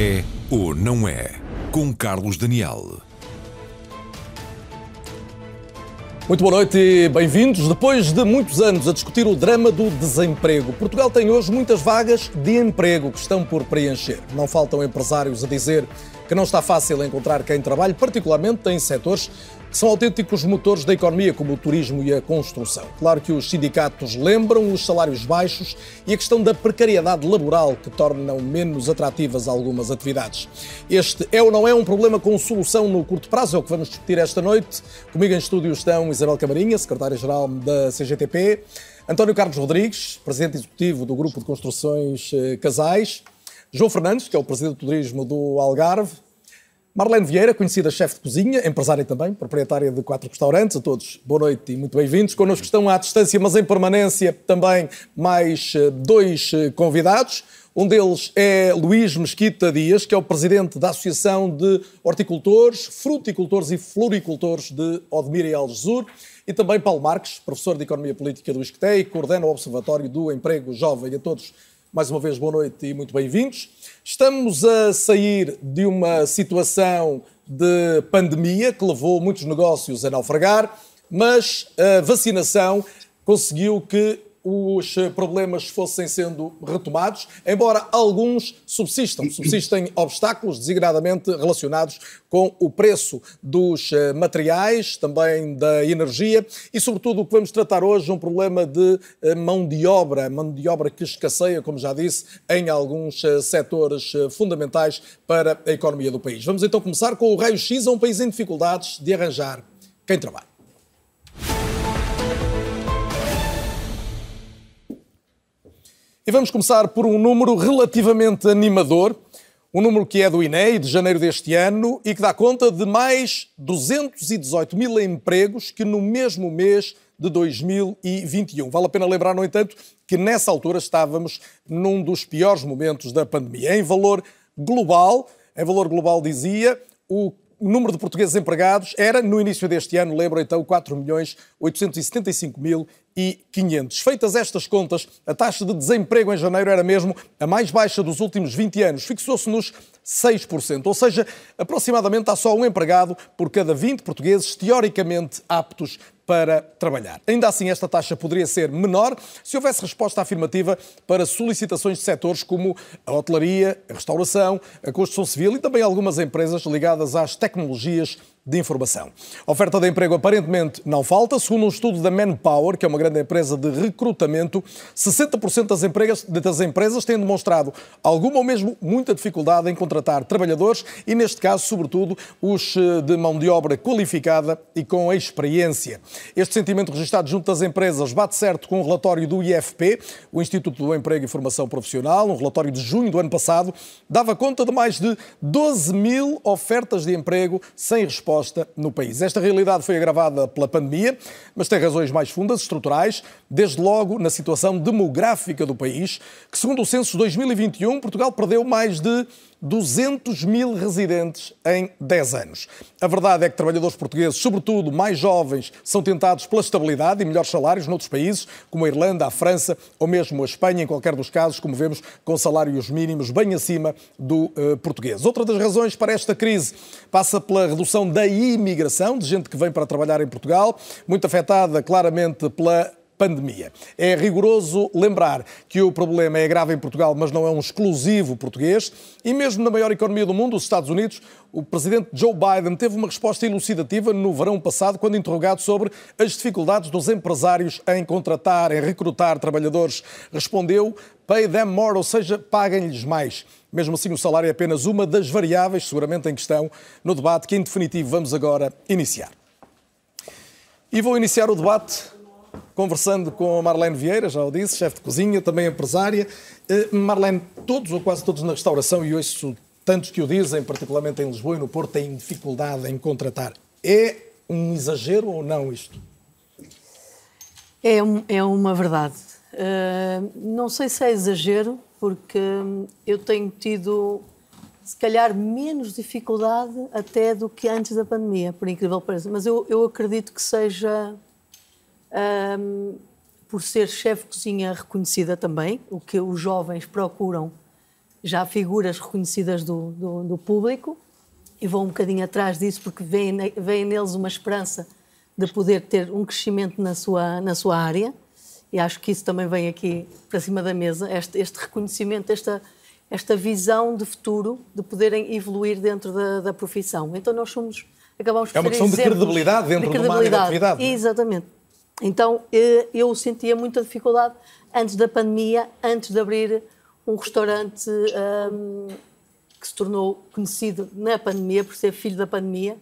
É ou não é? Com Carlos Daniel. Muito boa noite e bem-vindos. Depois de muitos anos a discutir o drama do desemprego, Portugal tem hoje muitas vagas de emprego que estão por preencher. Não faltam empresários a dizer que não está fácil encontrar quem trabalhe, particularmente em setores que são autênticos motores da economia, como o turismo e a construção. Claro que os sindicatos lembram os salários baixos e a questão da precariedade laboral, que tornam menos atrativas algumas atividades. Este é ou não é um problema com solução no curto prazo, é o que vamos discutir esta noite. Comigo em estúdio estão Isabel Camarinha, secretária-geral da CGTP, António Carlos Rodrigues, presidente executivo do Grupo de Construções Casais, João Fernandes, que é o presidente do turismo do Algarve, Marlene Vieira, conhecida chefe de cozinha, empresária também, proprietária de 4 restaurantes. A todos, boa noite e muito bem-vindos. Connosco estão à distância, mas em permanência, também mais 2 convidados. Um deles é Luís Mesquita Dias, que é o presidente da Associação de Horticultores, Fruticultores e Floricultores de Odemira e Aljezur. E também Paulo Marques, professor de Economia Política do ISCTE e coordena o Observatório do Emprego Jovem. A todos, mais uma vez, boa noite e muito bem-vindos. Estamos a sair de uma situação de pandemia que levou muitos negócios a naufragar, mas a vacinação conseguiu que os problemas fossem sendo retomados, embora alguns subsistam. Subsistem obstáculos, designadamente relacionados com o preço dos materiais, também da energia e, sobretudo, o que vamos tratar hoje é um problema de mão de obra que escasseia, como já disse, em alguns setores fundamentais para a economia do país. Vamos então começar com o raio-x a um país em dificuldades de arranjar quem trabalha. E vamos começar por um número relativamente animador, um número que é do INE de janeiro deste ano e que dá conta de mais 218 mil empregos que no mesmo mês de 2021. Vale a pena lembrar, no entanto, que nessa altura estávamos num dos piores momentos da pandemia. Em valor global dizia, o número de portugueses empregados era, no início deste ano, lembro então, 4.875.500. Feitas estas contas, a taxa de desemprego em janeiro era mesmo a mais baixa dos últimos 20 anos. Fixou-se nos 6%, ou seja, aproximadamente há só um empregado por cada 20 portugueses teoricamente aptos para trabalhar. Ainda assim, esta taxa poderia ser menor se houvesse resposta afirmativa para solicitações de setores como a hotelaria, a restauração, a construção civil e também algumas empresas ligadas às tecnologias de informação. A oferta de emprego aparentemente não falta. Segundo um estudo da Manpower, que é uma grande empresa de recrutamento, 60% das empresas têm demonstrado alguma ou mesmo muita dificuldade em contratar trabalhadores e, neste caso, sobretudo, os de mão de obra qualificada e com experiência. Este sentimento registado junto das empresas bate certo com um relatório do IFP, o Instituto do Emprego e Formação Profissional, um relatório de junho do ano passado, dava conta de mais de 12 mil ofertas de emprego sem resposta no país. Esta realidade foi agravada pela pandemia, mas tem razões mais fundas, estruturais, desde logo na situação demográfica do país, que segundo o censo de 2021, Portugal perdeu mais de 200 mil residentes em 10 anos. A verdade é que trabalhadores portugueses, sobretudo mais jovens, são tentados pela estabilidade e melhores salários noutros países, como a Irlanda, a França ou mesmo a Espanha, em qualquer dos casos, como vemos, com salários mínimos bem acima do português. Outra das razões para esta crise passa pela redução da imigração, de gente que vem para trabalhar em Portugal, muito afetada claramente pela pandemia. É rigoroso lembrar que o problema é grave em Portugal, mas não é um exclusivo português. E mesmo na maior economia do mundo, os Estados Unidos, o presidente Joe Biden teve uma resposta elucidativa no verão passado, quando interrogado sobre as dificuldades dos empresários em contratar, em recrutar trabalhadores. Respondeu: "Pay them more", ou seja, paguem-lhes mais. Mesmo assim, o salário é apenas uma das variáveis, seguramente em questão, no debate que, em definitivo, vamos agora iniciar. E vou iniciar o debate conversando com a Marlene Vieira, já o disse, chefe de cozinha, também empresária. Marlene, todos ou quase todos na restauração, e ouço tantos que o dizem, particularmente em Lisboa e no Porto, têm dificuldade em contratar. É um exagero ou não isto? É uma verdade. Não sei se é exagero, porque eu tenho tido, se calhar, menos dificuldade até do que antes da pandemia, por incrível que pareça. Mas eu acredito que seja... por ser chefe de cozinha reconhecida também, o que os jovens procuram já figuras reconhecidas do público, e vão um bocadinho atrás disso porque veem neles uma esperança de poder ter um crescimento na sua área, e acho que isso também vem aqui para cima da mesa, este reconhecimento, esta visão de futuro, de poderem evoluir dentro da profissão. Então nós acabamos por ser exemplos. É uma questão de credibilidade dentro de uma área de atividade. Exatamente. Então eu sentia muita dificuldade antes da pandemia, antes de abrir um restaurante que se tornou conhecido na pandemia, por ser filho da pandemia,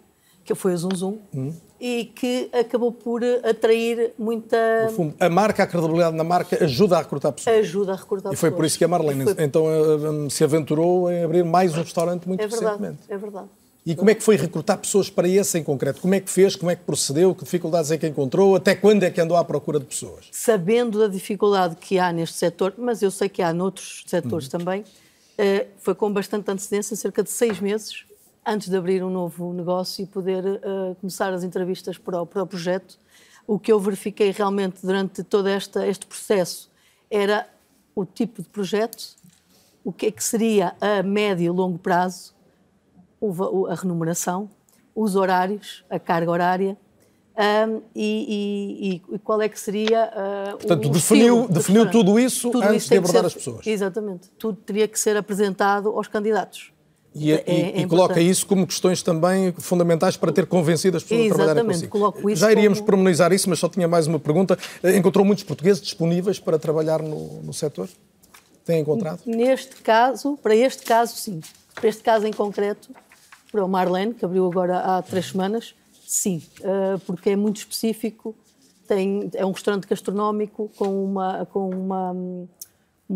que foi o Zunzum, e que acabou por atrair muita... No fundo, a marca, a credibilidade na marca, ajuda a recrutar pessoas. Ajuda a recrutar pessoas. E foi por isso que a Marlene se aventurou em abrir mais um restaurante muito recentemente. É verdade. E como é que foi recrutar pessoas para esse em concreto? Como é que fez? Como é que procedeu? Que dificuldades é que encontrou? Até quando é que andou à procura de pessoas? Sabendo da dificuldade que há neste setor, mas eu sei que há noutros setores também, foi com bastante antecedência, cerca de 6 meses, antes de abrir um novo negócio e poder começar as entrevistas para o projeto. O que eu verifiquei realmente durante todo este processo era o tipo de projeto, o que é que seria a médio e longo prazo, a remuneração, os horários, a carga horária e qual é que seria portanto, definiu tudo isso antes de abordar as pessoas. Exatamente. Tudo teria que ser apresentado aos candidatos. E coloca isso como questões também fundamentais para ter convencido as pessoas a trabalharem consigo. Coloco isso. Já iríamos pormenorizar isso, mas só tinha mais uma pergunta. Encontrou muitos portugueses disponíveis para trabalhar no setor? Tem encontrado? Neste caso, para este caso, sim. Para este caso em concreto, para o Marlene, que abriu agora há 3 semanas, sim, porque é muito específico, é um restaurante gastronómico com uma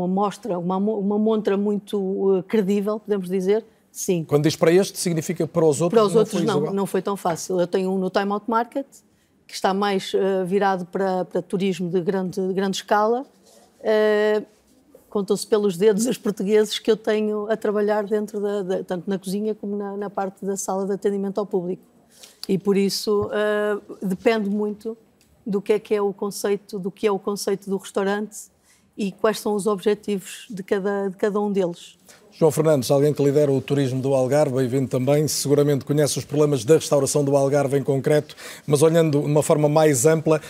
mostra, uma montra muito credível, podemos dizer, sim. Quando diz para este, significa para os outros? Para os outros não foi tão fácil. Eu tenho um no Time Out Market, que está mais virado para turismo de grande escala. Contam-se pelos dedos os portugueses que eu tenho a trabalhar dentro tanto na cozinha como na parte da sala de atendimento ao público. E por isso depende muito do que é o conceito do restaurante e quais são os objetivos de cada um deles. João Fernandes, alguém que lidera o turismo do Algarve, bem-vindo também, seguramente conhece os problemas da restauração do Algarve em concreto, mas olhando de uma forma mais ampla,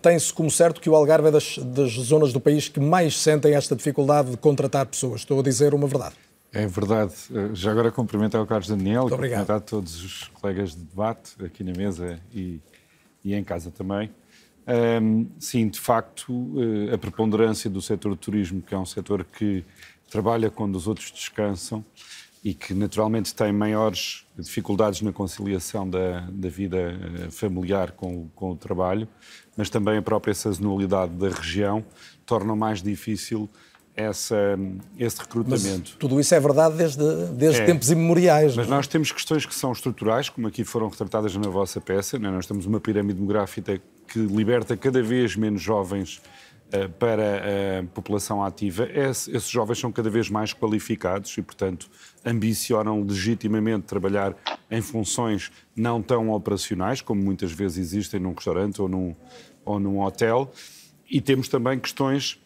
tem-se como certo que o Algarve é das zonas do país que mais sentem esta dificuldade de contratar pessoas. Estou a dizer uma verdade. É verdade. Já agora cumprimento ao Carlos Daniel. Muito obrigado. Cumprimento a todos os colegas de debate aqui na mesa e em casa também. Sim, de facto, a preponderância do setor do turismo, que é um setor que trabalha quando os outros descansam e que naturalmente tem maiores dificuldades na conciliação da vida familiar com o trabalho, mas também a própria sazonalidade da região torna mais difícil esse recrutamento. Mas tudo isso é verdade desde tempos imemoriais. Mas nós temos questões que são estruturais, como aqui foram retratadas na vossa peça, não é? Nós temos uma pirâmide demográfica que liberta cada vez menos jovens para a população ativa. Esses jovens são cada vez mais qualificados e, portanto, ambicionam legitimamente trabalhar em funções não tão operacionais, como muitas vezes existem num restaurante ou num hotel. E temos também questões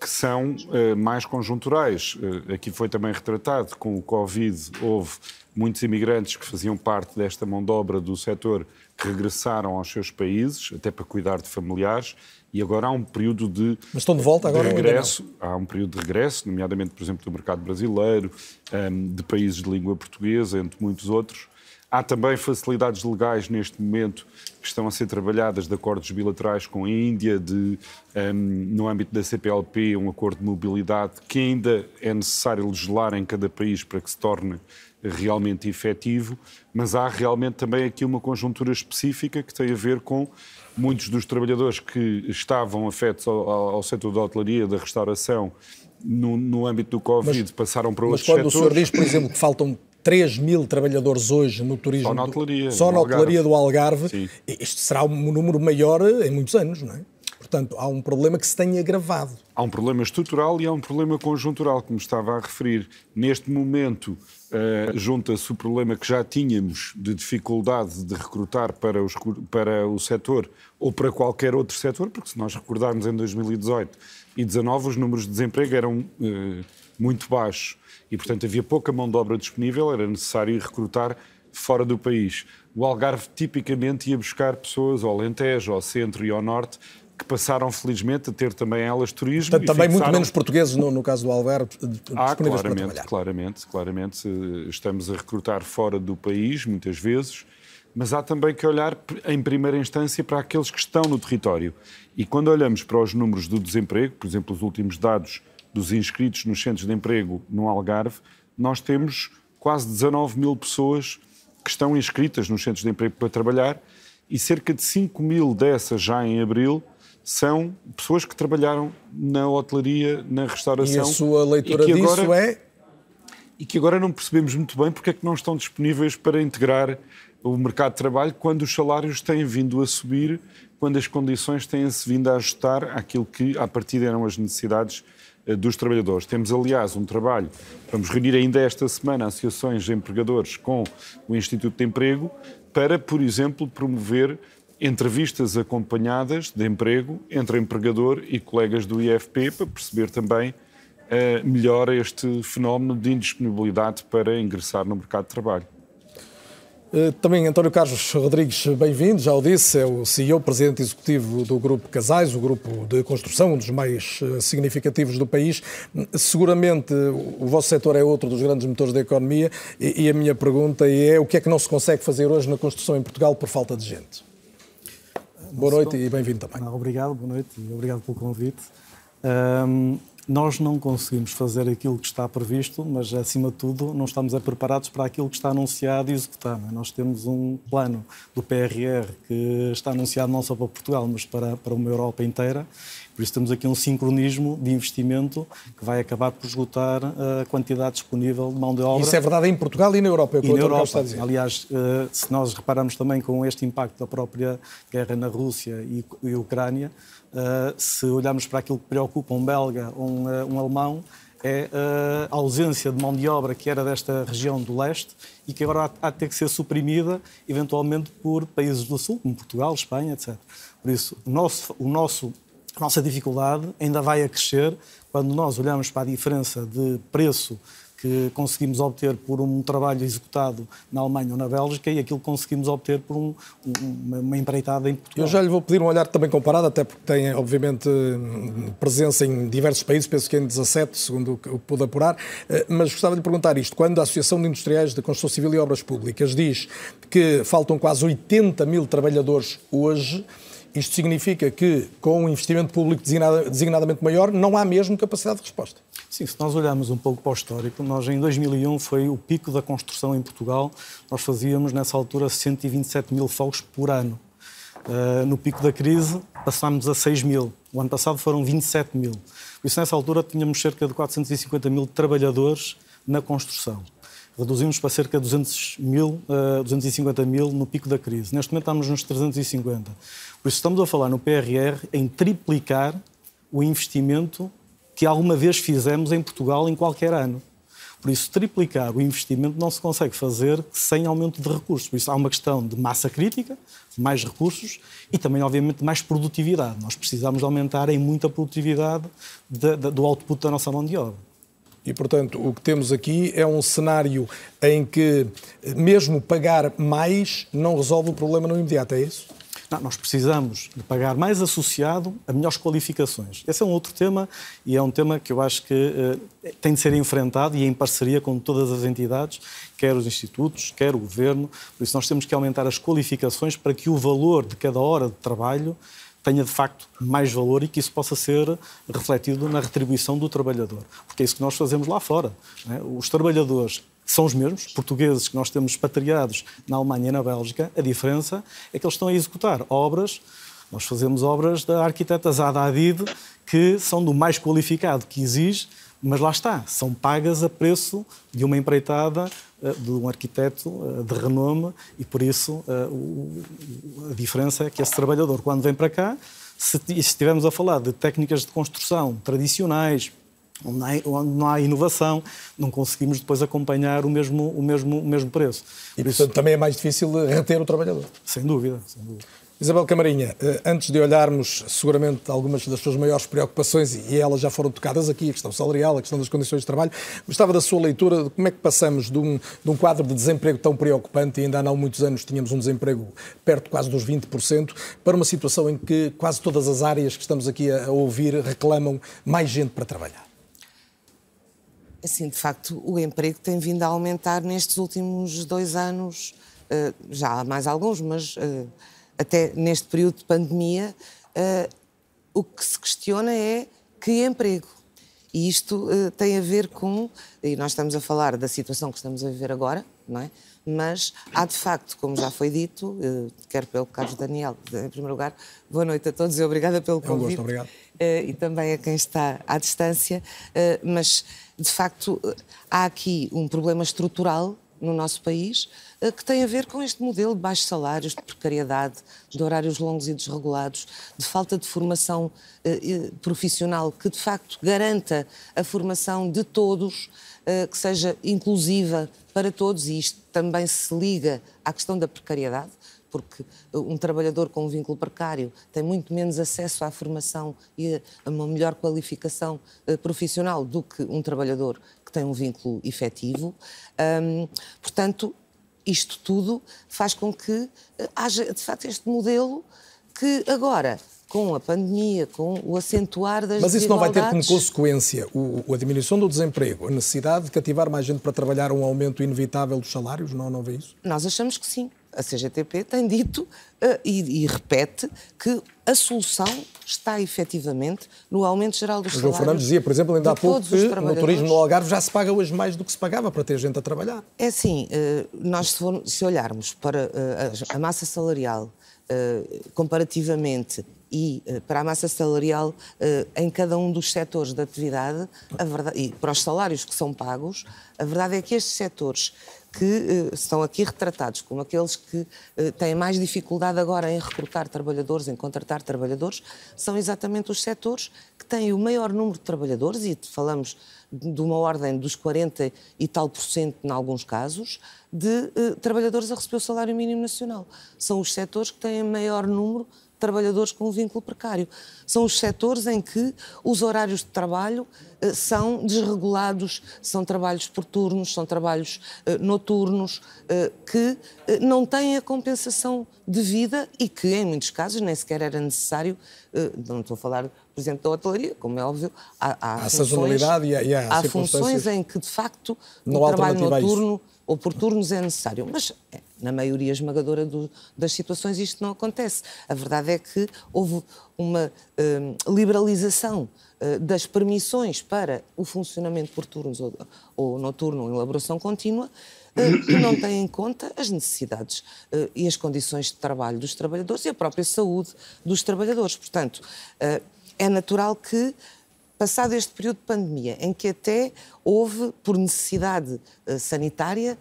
que são mais conjunturais. Aqui foi também retratado, com o Covid, houve muitos imigrantes que faziam parte desta mão de obra do setor que regressaram aos seus países, até para cuidar de familiares, e agora há um período de... Mas estão de volta agora? De regresso, há um período de regresso, nomeadamente, por exemplo, do mercado brasileiro, de países de língua portuguesa, entre muitos outros. Há também facilidades legais neste momento que estão a ser trabalhadas de acordos bilaterais com a Índia, no âmbito da CPLP, um acordo de mobilidade que ainda é necessário legislar em cada país para que se torne realmente efetivo, mas há realmente também aqui uma conjuntura específica que tem a ver com muitos dos trabalhadores que estavam afetos ao setor da hotelaria, da restauração, no âmbito do Covid, passaram para outros setores. Mas quando o senhor diz, por exemplo, que faltam 3 mil trabalhadores hoje no turismo... Só na hotelaria. Só na hotelaria do Algarve. Sim. Isto será um número maior em muitos anos, não é? Portanto, há um problema que se tem agravado. Há um problema estrutural e há um problema conjuntural, como estava a referir. Neste momento, junta-se o problema que já tínhamos de dificuldade de recrutar para o setor ou para qualquer outro setor, porque se nós recordarmos em 2018 e 2019, os números de desemprego eram... muito baixo e, portanto, havia pouca mão de obra disponível, era necessário recrutar fora do país. O Algarve tipicamente ia buscar pessoas ao Alentejo, ao Centro e ao Norte, que passaram, felizmente, a ter também elas turismo. Portanto, também fixaram... muito menos portugueses, no caso do Algarve, disponíveis para trabalhar. Claramente, estamos a recrutar fora do país, muitas vezes, mas há também que olhar, em primeira instância, para aqueles que estão no território. E quando olhamos para os números do desemprego, por exemplo, os últimos dados dos inscritos nos centros de emprego no Algarve, nós temos quase 19 mil pessoas que estão inscritas nos centros de emprego para trabalhar e cerca de 5 mil dessas, já em abril, são pessoas que trabalharam na hotelaria, na restauração. E a sua leitura disso é? E que agora não percebemos muito bem porque é que não estão disponíveis para integrar o mercado de trabalho quando os salários têm vindo a subir, quando as condições têm-se vindo a ajustar àquilo que, à partida, eram as necessidades dos trabalhadores. Temos, aliás, um trabalho, vamos reunir ainda esta semana associações de empregadores com o Instituto de Emprego para, por exemplo, promover entrevistas acompanhadas de emprego entre empregador e colegas do IFP para perceber também melhor este fenómeno de indisponibilidade para ingressar no mercado de trabalho. Também António Carlos Rodrigues, bem-vindo, já o disse, é o CEO, presidente executivo do Grupo Casais, o grupo de construção, um dos mais significativos do país. Seguramente o vosso setor é outro dos grandes motores da economia e a minha pergunta é o que é que não se consegue fazer hoje na construção em Portugal por falta de gente? Boa noite e bem-vindo também. Obrigado, boa noite e obrigado pelo convite. Nós não conseguimos fazer aquilo que está previsto, mas, acima de tudo, não estamos preparados para aquilo que está anunciado e executado. Nós temos um plano do PRR que está anunciado não só para Portugal, mas para uma Europa inteira. Por isso temos aqui um sincronismo de investimento que vai acabar por esgotar a quantidade disponível de mão de obra. Isso é verdade em Portugal e na Europa, é o que o Dr. Carlos está a dizer. Aliás, se nós repararmos também com este impacto da própria guerra na Rússia e Ucrânia, se olharmos para aquilo que preocupa um belga ou um alemão, é a ausência de mão de obra que era desta região do leste e que agora há de ter que ser suprimida, eventualmente, por países do sul, como Portugal, Espanha, etc. Por isso, a nossa dificuldade ainda vai a crescer quando nós olharmos para a diferença de preço que conseguimos obter por um trabalho executado na Alemanha ou na Bélgica e aquilo que conseguimos obter por uma empreitada em Portugal. Eu já lhe vou pedir um olhar também comparado, até porque tem, obviamente, presença em diversos países, penso que em 17, segundo o que pude apurar, mas gostava de lhe perguntar isto. Quando a Associação de Industriais de Construção Civil e Obras Públicas diz que faltam quase 80 mil trabalhadores hoje, isto significa que, com um investimento público designadamente maior, não há mesmo capacidade de resposta. Sim, se nós olharmos um pouco para o histórico, nós em 2001 foi o pico da construção em Portugal. Nós fazíamos, nessa altura, 127 mil fogos por ano. No pico da crise, passámos a 6 mil. O ano passado foram 27 mil. Por isso, nessa altura, tínhamos cerca de 450 mil trabalhadores na construção. Reduzimos para cerca de 250 mil no pico da crise. Neste momento estamos nos 350. Por isso estamos a falar no PRR em triplicar o investimento que alguma vez fizemos em Portugal em qualquer ano. Por isso, triplicar o investimento não se consegue fazer sem aumento de recursos. Por isso, há uma questão de massa crítica, mais recursos e também, obviamente, mais produtividade. Nós precisamos de aumentar em muita produtividade do output da nossa mão de obra. E, portanto, o que temos aqui é um cenário em que mesmo pagar mais não resolve o problema no imediato, é isso? Não, nós precisamos de pagar mais associado a melhores qualificações. Esse é um outro tema e é um tema que eu acho que tem de ser enfrentado e em parceria com todas as entidades, quer os institutos, quer o governo. Por isso, nós temos que aumentar as qualificações para que o valor de cada hora de trabalho tenha, de facto, mais valor e que isso possa ser refletido na retribuição do trabalhador. Porque é isso que nós fazemos lá fora, né? Os trabalhadores são os mesmos, portugueses que nós temos expatriados na Alemanha e na Bélgica, a diferença é que eles estão a executar obras. Nós fazemos obras da arquiteta Zada Hadid, que são do mais qualificado que exige, mas lá está, são pagas a preço de uma empreitada de um arquiteto de renome e, por isso, a diferença é que esse trabalhador, quando vem para cá, se estivermos a falar de técnicas de construção tradicionais, Onde não há inovação, não conseguimos depois acompanhar o mesmo preço. E, portanto, também é mais difícil reter o trabalhador. Sem dúvida, sem dúvida. Isabel Camarinha, antes de olharmos seguramente algumas das suas maiores preocupações, e elas já foram tocadas aqui, a questão salarial, a questão das condições de trabalho, gostava da sua leitura de como é que passamos de um quadro de desemprego tão preocupante, e ainda há não muitos anos tínhamos um desemprego perto quase dos 20%, para uma situação em que quase todas as áreas que estamos aqui a ouvir reclamam mais gente para trabalhar. Assim, de facto, o emprego tem vindo a aumentar nestes últimos 2 anos, já há mais alguns, mas até neste período de pandemia, o que se questiona é que emprego. E isto tem a ver com, e nós estamos a falar da situação que estamos a viver agora, não é? Mas há de facto, como já foi dito, quero pelo Carlos Daniel, em primeiro lugar, boa noite a todos e obrigada pelo convite. É um gosto, obrigado. E também a quem está à distância, mas... De facto, há aqui um problema estrutural no nosso país que tem a ver com este modelo de baixos salários, de precariedade, de horários longos e desregulados, de falta de formação profissional que, de facto, garanta a formação de todos, que seja inclusiva para todos, e isto também se liga à questão da precariedade, porque um trabalhador com um vínculo precário tem muito menos acesso à formação e a uma melhor qualificação profissional do que um trabalhador que tem um vínculo efetivo. Portanto, isto tudo faz com que haja, de facto, este modelo que agora... com a pandemia, com o acentuar das desigualdades... Mas isso não vai ter como consequência a diminuição do desemprego, a necessidade de cativar mais gente para trabalhar, um aumento inevitável dos salários? Não vê isso? Nós achamos que sim. A CGTP tem dito e repete que a solução está efetivamente no aumento geral dos salários. O João Fernandes dizia, por exemplo, ainda há pouco, que no turismo no Algarve já se paga hoje mais do que se pagava para ter gente a trabalhar. É assim, nós se olharmos para a massa salarial comparativamente... E para a massa salarial em cada um dos setores de atividade, e para os salários que são pagos, a verdade é que estes setores que estão aqui retratados como aqueles que têm mais dificuldade agora em recrutar trabalhadores, em contratar trabalhadores, são exatamente os setores que têm o maior número de trabalhadores, e falamos de uma ordem dos 40 e tal % em alguns casos, de trabalhadores a receber o salário mínimo nacional. São os setores que têm o maior número trabalhadores com um vínculo precário. São os setores em que os horários de trabalho são desregulados, são trabalhos por turnos, são trabalhos noturnos, que não têm a compensação devida e que, em muitos casos, nem sequer era necessário. Não estou a falar, por exemplo, da hotelaria, como é óbvio, há sazonalidade e há funções em que, de facto, o trabalho noturno ou por turnos é necessário, mas na maioria esmagadora das situações isto não acontece. A verdade é que houve uma liberalização das permissões para o funcionamento por turnos ou noturno em elaboração contínua, que não têm em conta as necessidades e as condições de trabalho dos trabalhadores e a própria saúde dos trabalhadores. Portanto, é natural que, passado este período de pandemia, em que até houve, por necessidade sanitária,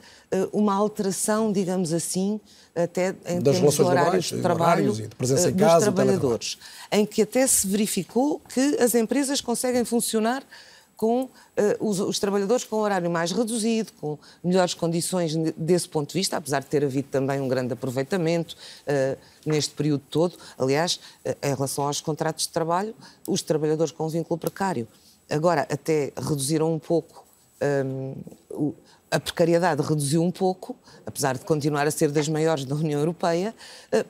uma alteração, digamos assim, até em termos de horários de trabalho dos trabalhadores, em que até se verificou que as empresas conseguem funcionar com os trabalhadores com horário mais reduzido, com melhores condições desse ponto de vista, apesar de ter havido também um grande aproveitamento neste período todo. Aliás, em relação aos contratos de trabalho, os trabalhadores com vínculo precário agora até reduziram um pouco, a precariedade reduziu um pouco, apesar de continuar a ser das maiores da União Europeia,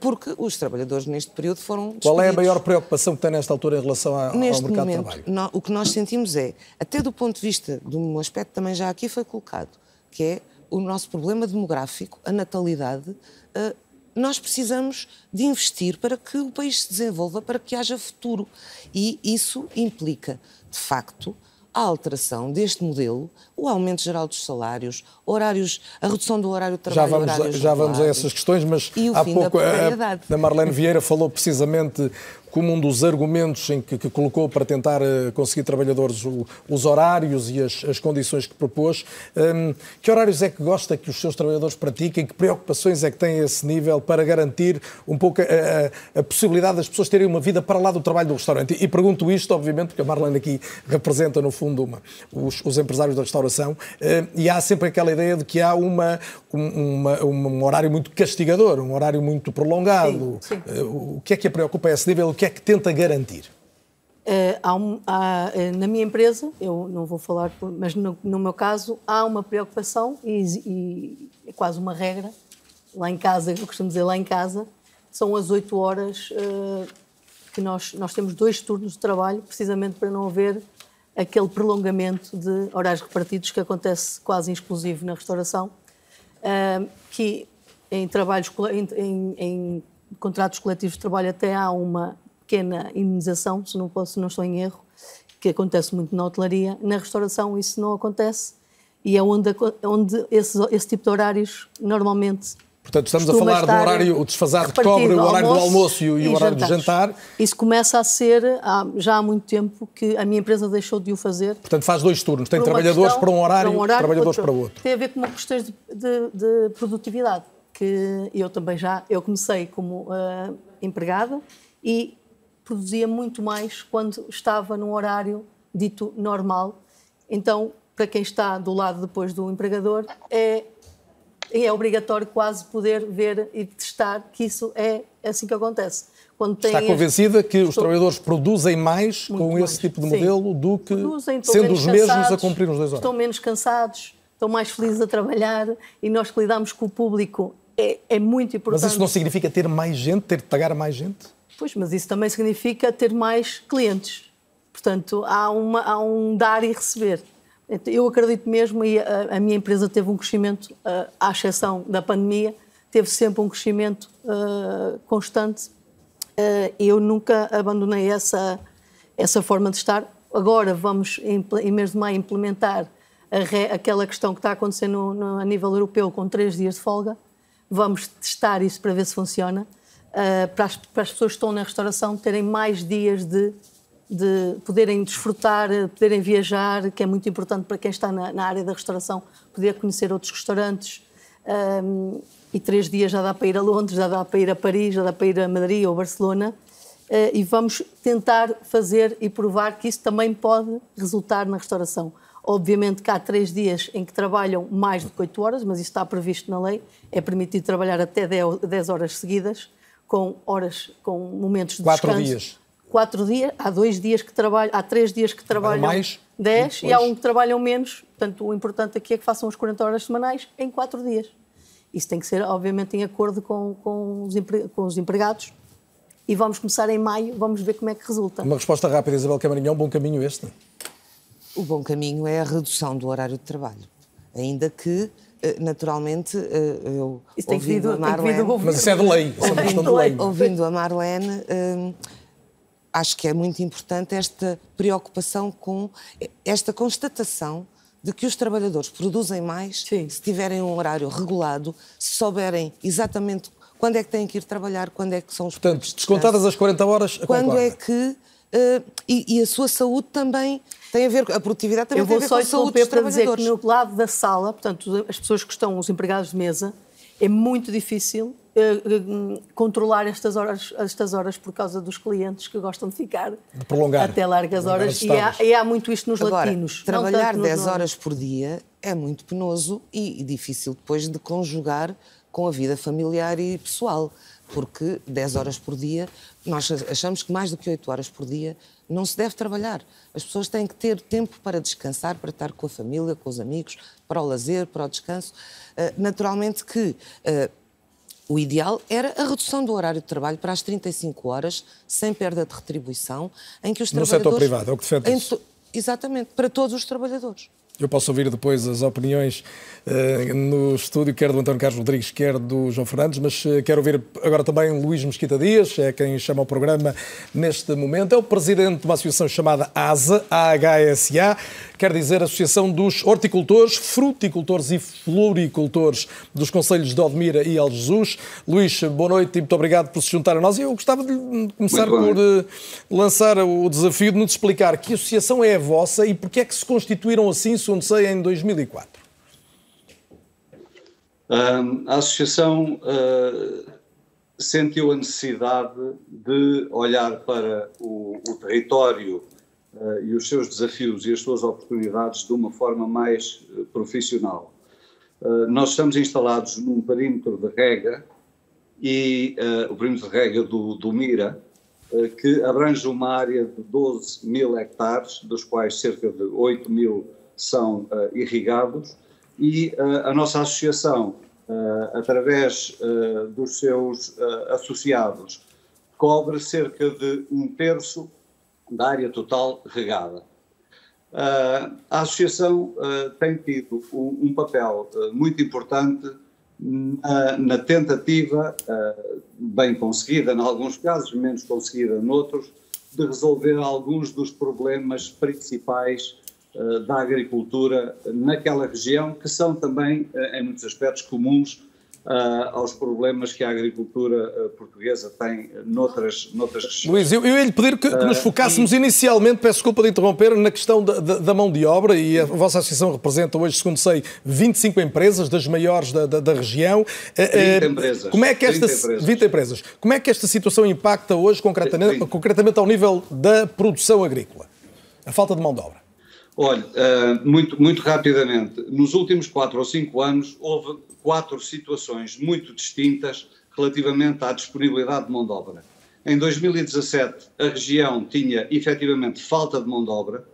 porque os trabalhadores neste período foram despedidos. Qual é a maior preocupação que tem nesta altura em relação ao mercado de trabalho? O que nós sentimos é, até do ponto de vista de um aspecto que também já aqui foi colocado, que é o nosso problema demográfico, a natalidade. Nós precisamos de investir para que o país se desenvolva, para que haja futuro. E isso implica, de facto, a alteração deste modelo, o aumento geral dos salários, horários, a redução do horário de trabalho. Já vamos a essas questões, mas há pouco da Marlene Vieira falou precisamente como um dos argumentos em que colocou para tentar conseguir trabalhadores os horários e as condições que propôs. Que horários é que gosta que os seus trabalhadores pratiquem? Que preocupações é que têm a esse nível para garantir um pouco a possibilidade das pessoas terem uma vida para lá do trabalho do restaurante? E pergunto isto, obviamente, porque a Marlene aqui representa, no fundo, os empresários da restauração, e há sempre aquela ideia de que há um horário muito castigador, um horário muito prolongado. Sim, sim. O que é que a preocupa a esse nível? O que é que tenta garantir? Na minha empresa, eu não vou falar, mas no meu caso, há uma preocupação e é quase uma regra. Lá em casa, eu costumo dizer, lá em casa, são as 8 horas que nós temos 2 turnos de trabalho, precisamente para não haver aquele prolongamento de horários repartidos que acontece quase exclusivo na restauração, que em trabalhos, em contratos coletivos de trabalho até há uma pequena indenização, se não estou em erro, que acontece muito na hotelaria. Na restauração isso não acontece e é onde esse tipo de horários normalmente... Portanto, estamos a falar do horário desfasado que cobre o horário do almoço e o horário do jantar. Isso começa a ser, já há muito tempo, que a minha empresa deixou de o fazer. Portanto, faz 2 turnos. Tem trabalhadores para um horário e trabalhadores para outro. Tem a ver com questões de produtividade, que eu também eu comecei como empregada e produzia muito mais quando estava num horário dito normal. Então, para quem está do lado depois do empregador, é obrigatório quase poder ver e testar que isso é assim que acontece. Quando tem Está convencida que os trabalhadores produzem mais com esse tipo de modelo do que sendo os mesmos a cumprir os 2 horas? Estão menos cansados, estão mais felizes a trabalhar e nós que lidamos com o público é muito importante. Mas isso não significa ter mais gente, ter de pagar mais gente? Pois, mas isso também significa ter mais clientes. Portanto, há um dar e receber. Eu acredito mesmo, e a minha empresa teve um crescimento, à exceção da pandemia, teve sempre um crescimento constante. Eu nunca abandonei essa forma de estar. Agora vamos, em mês de maio, implementar aquela questão que está acontecendo a nível europeu com 3 dias de folga. Vamos testar isso para ver se funciona, para as pessoas que estão na restauração terem mais dias de poderem desfrutar, poderem viajar, que é muito importante para quem está na área da restauração, poder conhecer outros restaurantes. E 3 dias já dá para ir a Londres, já dá para ir a Paris, já dá para ir a Madrid ou Barcelona. E vamos tentar fazer e provar que isso também pode resultar na restauração. Obviamente que há 3 dias em que trabalham mais do que 8 horas, mas isso está previsto na lei. É permitido trabalhar até 10 horas seguidas, com momentos de descanso. 4 dias. 4 dias, há 2 dias que trabalham, há 3 dias que trabalham mais, 10 e há um que trabalham menos. Portanto, o importante aqui é que façam as 40 horas semanais em 4 dias. Isso tem que ser, obviamente, em acordo com os empregados. E vamos começar em maio, vamos ver como é que resulta. Uma resposta rápida, Isabel Camarinha, é um bom caminho este? O bom caminho é a redução do horário de trabalho, ainda que... Naturalmente, eu ouvindo a Marlene... Mas isso é de lei, isso é uma questão de lei. Ouvindo a Marlene, acho que é muito importante esta preocupação com esta constatação de que os trabalhadores produzem mais, sim, se tiverem um horário regulado, se souberem exatamente quando é que têm que ir trabalhar, quando é que são os... Portanto, descontadas as 40 horas, quando é que... E a sua saúde também tem a ver com... A produtividade também tem a ver com a saúde dos trabalhadores. Eu vou só interromper para dizer que no lado da sala, portanto, as pessoas que estão, os empregados de mesa, é muito difícil controlar estas horas por causa dos clientes que gostam de ficar de prolongar até largas horas. E há muito isto nos latinos. Agora, trabalhar 10 horas por dia é muito penoso e difícil depois de conjugar com a vida familiar e pessoal. Porque 10 horas por dia, nós achamos que mais do que 8 horas por dia não se deve trabalhar. As pessoas têm que ter tempo para descansar, para estar com a família, com os amigos, para o lazer, para o descanso. Naturalmente que o ideal era a redução do horário de trabalho para as 35 horas, sem perda de retribuição, em que os trabalhadores... No setor privado, é o que defende isso. Exatamente, para todos os trabalhadores. Eu posso ouvir depois as opiniões no estúdio, quer do António Carlos Rodrigues, quer do João Fernandes, mas quero ouvir agora também Luís Mesquita Dias, é quem chama o programa neste momento. É o presidente de uma associação chamada AHSA, quer dizer a Associação dos Horticultores, Fruticultores e Floricultores dos Concelhos de Odemira e Aljezur. Luís, boa noite e muito obrigado por se juntar a nós. Eu gostava de começar por lançar o desafio de nos explicar que associação é a vossa e porque é que se constituíram assim, segundo sei, em 2004. A associação sentiu a necessidade de olhar para o território e os seus desafios e as suas oportunidades de uma forma mais profissional. Nós estamos instalados num perímetro de rega, e o perímetro de rega do Mira, que abrange uma área de 12 mil hectares, dos quais cerca de 8 mil são irrigados, e a nossa associação, através dos seus associados, cobre cerca de 1/3 da área total regada. A associação tem tido um papel muito importante na tentativa, bem conseguida em alguns casos, menos conseguida noutros, de resolver alguns dos problemas principais da agricultura naquela região, que são também, em muitos aspectos, comuns aos problemas que a agricultura portuguesa tem noutras questões. Luís, eu ia lhe pedir que nos focássemos inicialmente, peço desculpa de interromper, na questão da mão de obra, e a vossa associação representa hoje, segundo sei, 25 empresas, das maiores da região. 20 empresas. Como é que 20 empresas. Como é que esta situação impacta hoje, concretamente ao nível da produção agrícola? A falta de mão de obra. Olha, muito, muito rapidamente, nos últimos 4 ou 5 anos houve 4 situações muito distintas relativamente à disponibilidade de mão de obra. Em 2017 a região tinha efetivamente falta de mão de obra.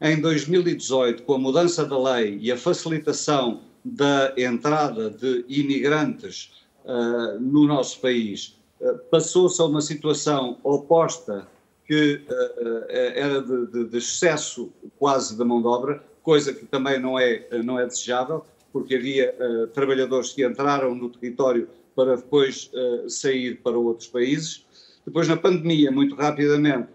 Em 2018, com a mudança da lei e a facilitação da entrada de imigrantes no nosso país, passou-se a uma situação oposta, que era de excesso quase da mão de obra, coisa que também não é desejável, porque havia trabalhadores que entraram no território para depois sair para outros países. Depois, na pandemia, muito rapidamente,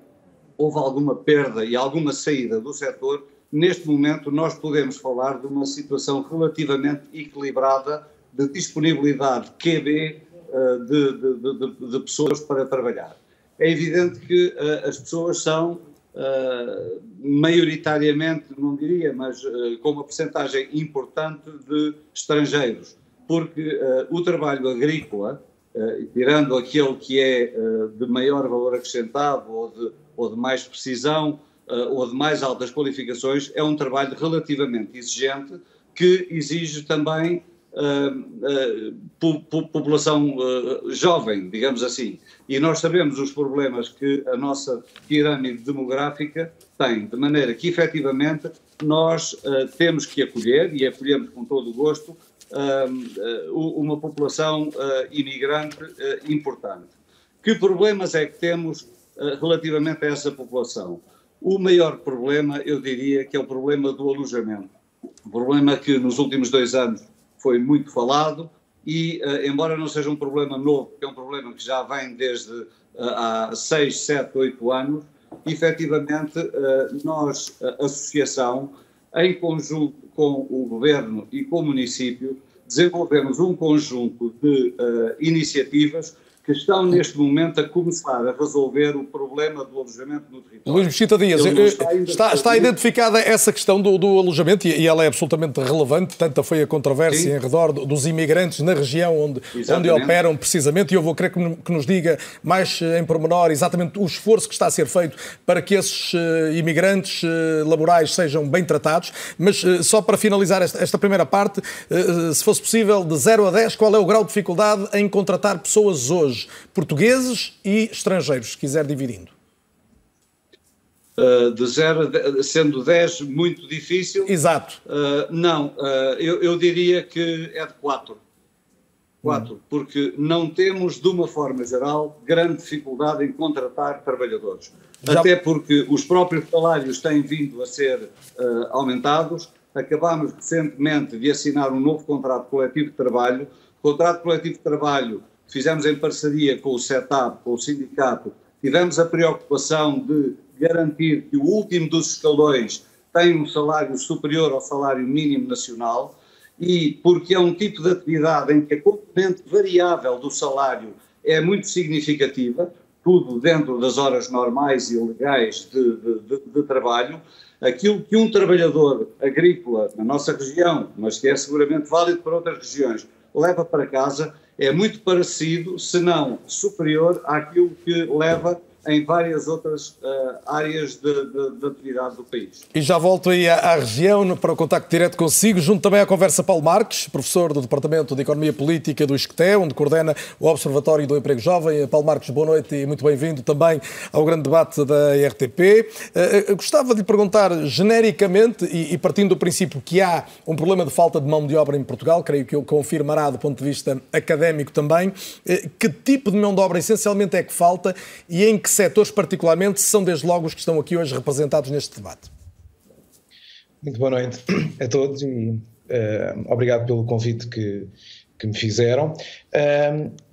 houve alguma perda e alguma saída do setor. Neste momento, nós podemos falar de uma situação relativamente equilibrada de disponibilidade QB de pessoas para trabalhar. É evidente que as pessoas são maioritariamente, não diria, mas com uma percentagem importante de estrangeiros, porque o trabalho agrícola, tirando aquele que é de maior valor acrescentado ou de mais precisão ou de mais altas qualificações, é um trabalho relativamente exigente, que exige também população jovem, digamos assim, e nós sabemos os problemas que a nossa pirâmide demográfica tem, de maneira que efetivamente nós temos que acolher, e acolhemos com todo o gosto, uma população imigrante importante. Que problemas é que temos relativamente a essa população? O maior problema, eu diria, que é o problema do alojamento, um problema que nos últimos 2 anos foi muito falado e, embora não seja um problema novo, que é um problema que já vem desde há 6, 7, 8 anos, efetivamente nós, a associação, em conjunto com o Governo e com o município, desenvolvemos um conjunto de iniciativas que estão neste momento a começar a resolver o problema do alojamento no território. Luís Mesquita Dias, está identificada essa questão do alojamento, e ela é absolutamente relevante, tanta foi a controvérsia em redor dos imigrantes na região onde operam precisamente, e eu vou querer que nos diga mais em pormenor exatamente o esforço que está a ser feito para que esses imigrantes laborais sejam bem tratados, mas só para finalizar esta primeira parte, se fosse possível, de 0 a 10, qual é o grau de dificuldade em contratar pessoas hoje? Portugueses e estrangeiros, se quiser dividindo. De 0, sendo 10, muito difícil. Exato. Não, eu diria que é de 4. 4, porque não temos, de uma forma geral, grande dificuldade em contratar trabalhadores. Já... Até porque os próprios salários têm vindo a ser aumentados. Acabámos recentemente de assinar um novo contrato coletivo de trabalho. O contrato coletivo de trabalho fizemos em parceria com o SETAP, com o sindicato, tivemos a preocupação de garantir que o último dos escalões tem um salário superior ao salário mínimo nacional e porque é um tipo de atividade em que a componente variável do salário é muito significativa, tudo dentro das horas normais e legais de trabalho, aquilo que um trabalhador agrícola na nossa região, mas que é seguramente válido para outras regiões, leva para casa é muito parecido, se não superior, àquilo que leva em várias outras áreas de atividade do país. E já volto aí à região para o contacto direto consigo, junto também à conversa Paulo Marques, professor do Departamento de Economia Política do ISCTE, onde coordena o Observatório do Emprego Jovem. Paulo Marques, boa noite e muito bem-vindo também ao grande debate da RTP. Gostava de lhe perguntar genericamente, e partindo do princípio que há um problema de falta de mão de obra em Portugal, creio que o confirmará do ponto de vista académico também, que tipo de mão de obra essencialmente é que falta e em que setores particularmente são desde logo os que estão aqui hoje representados neste debate? Muito boa noite a todos e obrigado pelo convite que me fizeram.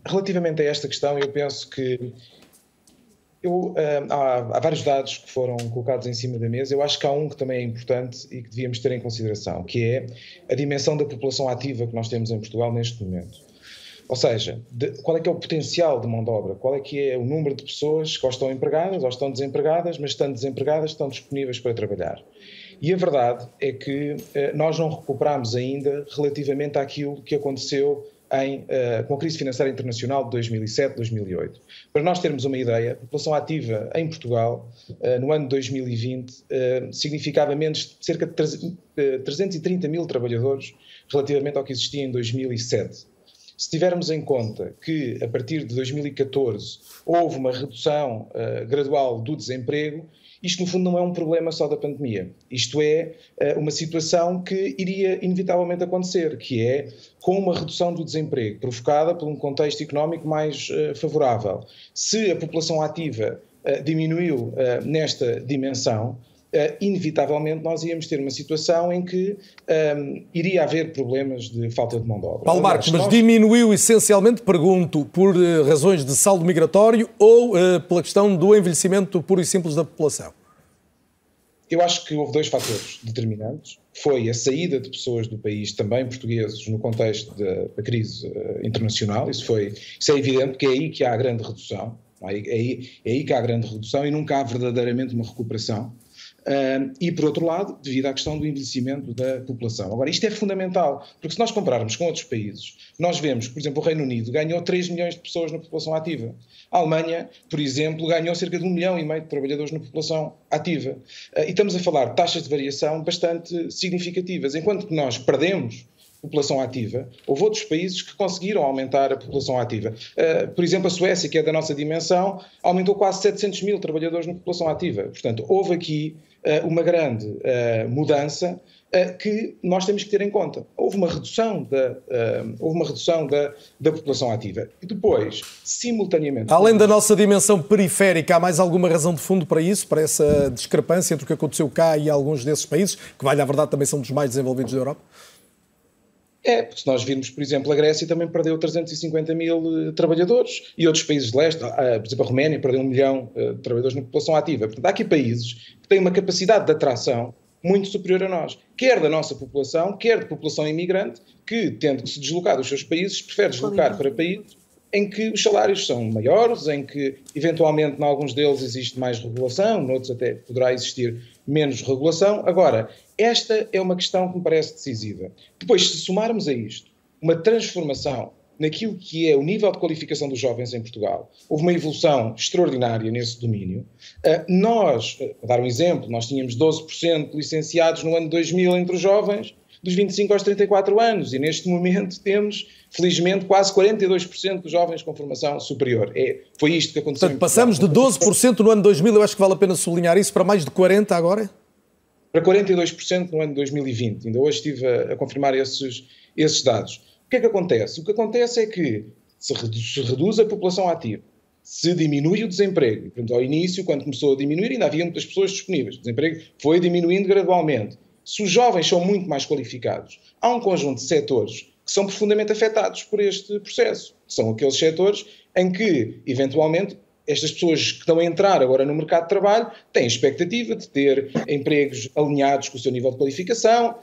Relativamente a esta questão, eu penso que há vários dados que foram colocados em cima da mesa. Eu acho que há um que também é importante e que devíamos ter em consideração, que é a dimensão da população ativa que nós temos em Portugal neste momento. Ou seja, qual é que é o potencial de mão de obra? Qual é que é o número de pessoas que ou estão empregadas ou estão desempregadas, mas estando desempregadas estão disponíveis para trabalhar? E a verdade é que nós não recuperamos ainda relativamente àquilo que aconteceu com a crise financeira internacional de 2007, 2008. Para nós termos uma ideia, a população ativa em Portugal, no ano de 2020, significava menos de cerca de 330 mil trabalhadores relativamente ao que existia em 2007. Se tivermos em conta que, a partir de 2014, houve uma redução gradual do desemprego, isto, no fundo, não é um problema só da pandemia. Isto é uma situação que iria inevitavelmente acontecer, que é com uma redução do desemprego provocada por um contexto económico mais favorável. Se a população ativa diminuiu nesta dimensão, inevitavelmente nós íamos ter uma situação em que iria haver problemas de falta de mão de obra. Paulo Marques, mas diminuiu essencialmente, pergunto, por razões de saldo migratório ou pela questão do envelhecimento puro e simples da população? Eu acho que houve dois fatores determinantes. Foi a saída de pessoas do país, também portugueses, no contexto da crise internacional. Isso é evidente que é aí que há a grande redução. É aí que há a grande redução e nunca há verdadeiramente uma recuperação. E por outro lado, devido à questão do envelhecimento da população. Agora, isto é fundamental, porque se nós compararmos com outros países, nós vemos, por exemplo, o Reino Unido ganhou 3 milhões de pessoas na população ativa. A Alemanha, por exemplo, ganhou cerca de 1 milhão e meio de trabalhadores na população ativa. E estamos a falar de taxas de variação bastante significativas. Enquanto que nós perdemos população ativa, houve outros países que conseguiram aumentar a população ativa. Por exemplo, a Suécia, que é da nossa dimensão, aumentou quase 700 mil trabalhadores na população ativa. Portanto, houve aqui uma grande mudança que nós temos que ter em conta. Houve uma redução da população ativa. E depois, simultaneamente... Além da nossa dimensão periférica, há mais alguma razão de fundo para isso, para essa discrepância entre o que aconteceu cá e alguns desses países, que, vale a verdade, também são dos mais desenvolvidos da Europa? É, porque se nós virmos, por exemplo, a Grécia também perdeu 350 mil trabalhadores e outros países de leste, por exemplo, a Roménia perdeu 1 milhão de trabalhadores na população ativa. Portanto, há aqui países que têm uma capacidade de atração muito superior a nós, quer da nossa população, quer de população imigrante, que, tendo que se deslocar dos seus países, prefere deslocar para países em que os salários são maiores, em que, eventualmente, em alguns deles existe mais regulação, noutros até poderá existir menos regulação. Agora, esta é uma questão que me parece decisiva. Depois, se somarmos a isto uma transformação naquilo que é o nível de qualificação dos jovens em Portugal, houve uma evolução extraordinária nesse domínio. Nós, a dar um exemplo, nós tínhamos 12% licenciados no ano 2000 entre os jovens, dos 25 aos 34 anos, e neste momento temos, felizmente, quase 42% dos jovens com formação superior. Foi isto que aconteceu. Portanto, passamos de 12% no ano 2000, eu acho que vale a pena sublinhar isso, para mais de 40% agora? Para 42% no ano de 2020. Ainda hoje estive a confirmar esses dados. O que é que acontece? O que acontece é que se reduz a população ativa, se diminui o desemprego. Portanto, ao início, quando começou a diminuir, ainda havia muitas pessoas disponíveis. O desemprego foi diminuindo gradualmente. Se os jovens são muito mais qualificados, há um conjunto de setores que são profundamente afetados por este processo. São aqueles setores em que, eventualmente, estas pessoas que estão a entrar agora no mercado de trabalho têm expectativa de ter empregos alinhados com o seu nível de qualificação,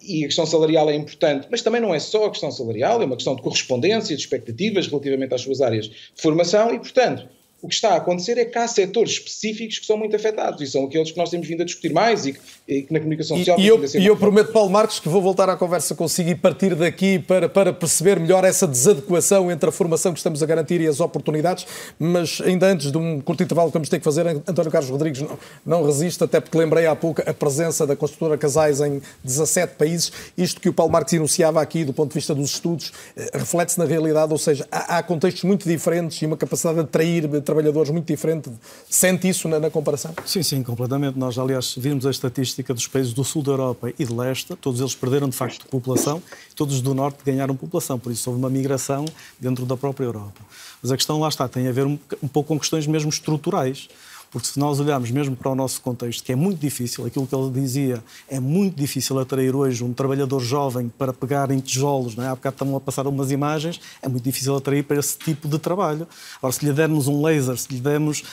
e a questão salarial é importante, mas também não é só a questão salarial, é uma questão de correspondência, de expectativas relativamente às suas áreas de formação e, portanto, o que está a acontecer é que há setores específicos que são muito afetados e são aqueles que nós temos vindo a discutir mais e que na comunicação social... E eu prometo, Paulo Marques, que vou voltar à conversa consigo e partir daqui para perceber melhor essa desadequação entre a formação que estamos a garantir e as oportunidades, mas ainda antes de um curto intervalo que vamos ter que fazer, António Carlos Rodrigues não resiste, até porque lembrei há pouco a presença da construtora Casais em 17 países. Isto que o Paulo Marques enunciava aqui do ponto de vista dos estudos reflete-se na realidade, ou seja, há contextos muito diferentes e uma capacidade de atrair trabalhadores muito diferente. Sente isso na comparação? Sim, sim, completamente. Nós, aliás, vimos a estatística dos países do sul da Europa e de leste, todos eles perderam, de facto, população, todos do norte ganharam população, por isso houve uma migração dentro da própria Europa. Mas a questão lá está, tem a ver um pouco com questões mesmo estruturais, porque se nós olharmos mesmo para o nosso contexto, que é muito difícil, aquilo que ele dizia, é muito difícil atrair hoje um trabalhador jovem para pegar em tijolos, não é? Há bocado estão a passar umas imagens, é muito difícil atrair para esse tipo de trabalho. Ora, se lhe dermos um laser, se lhe dermos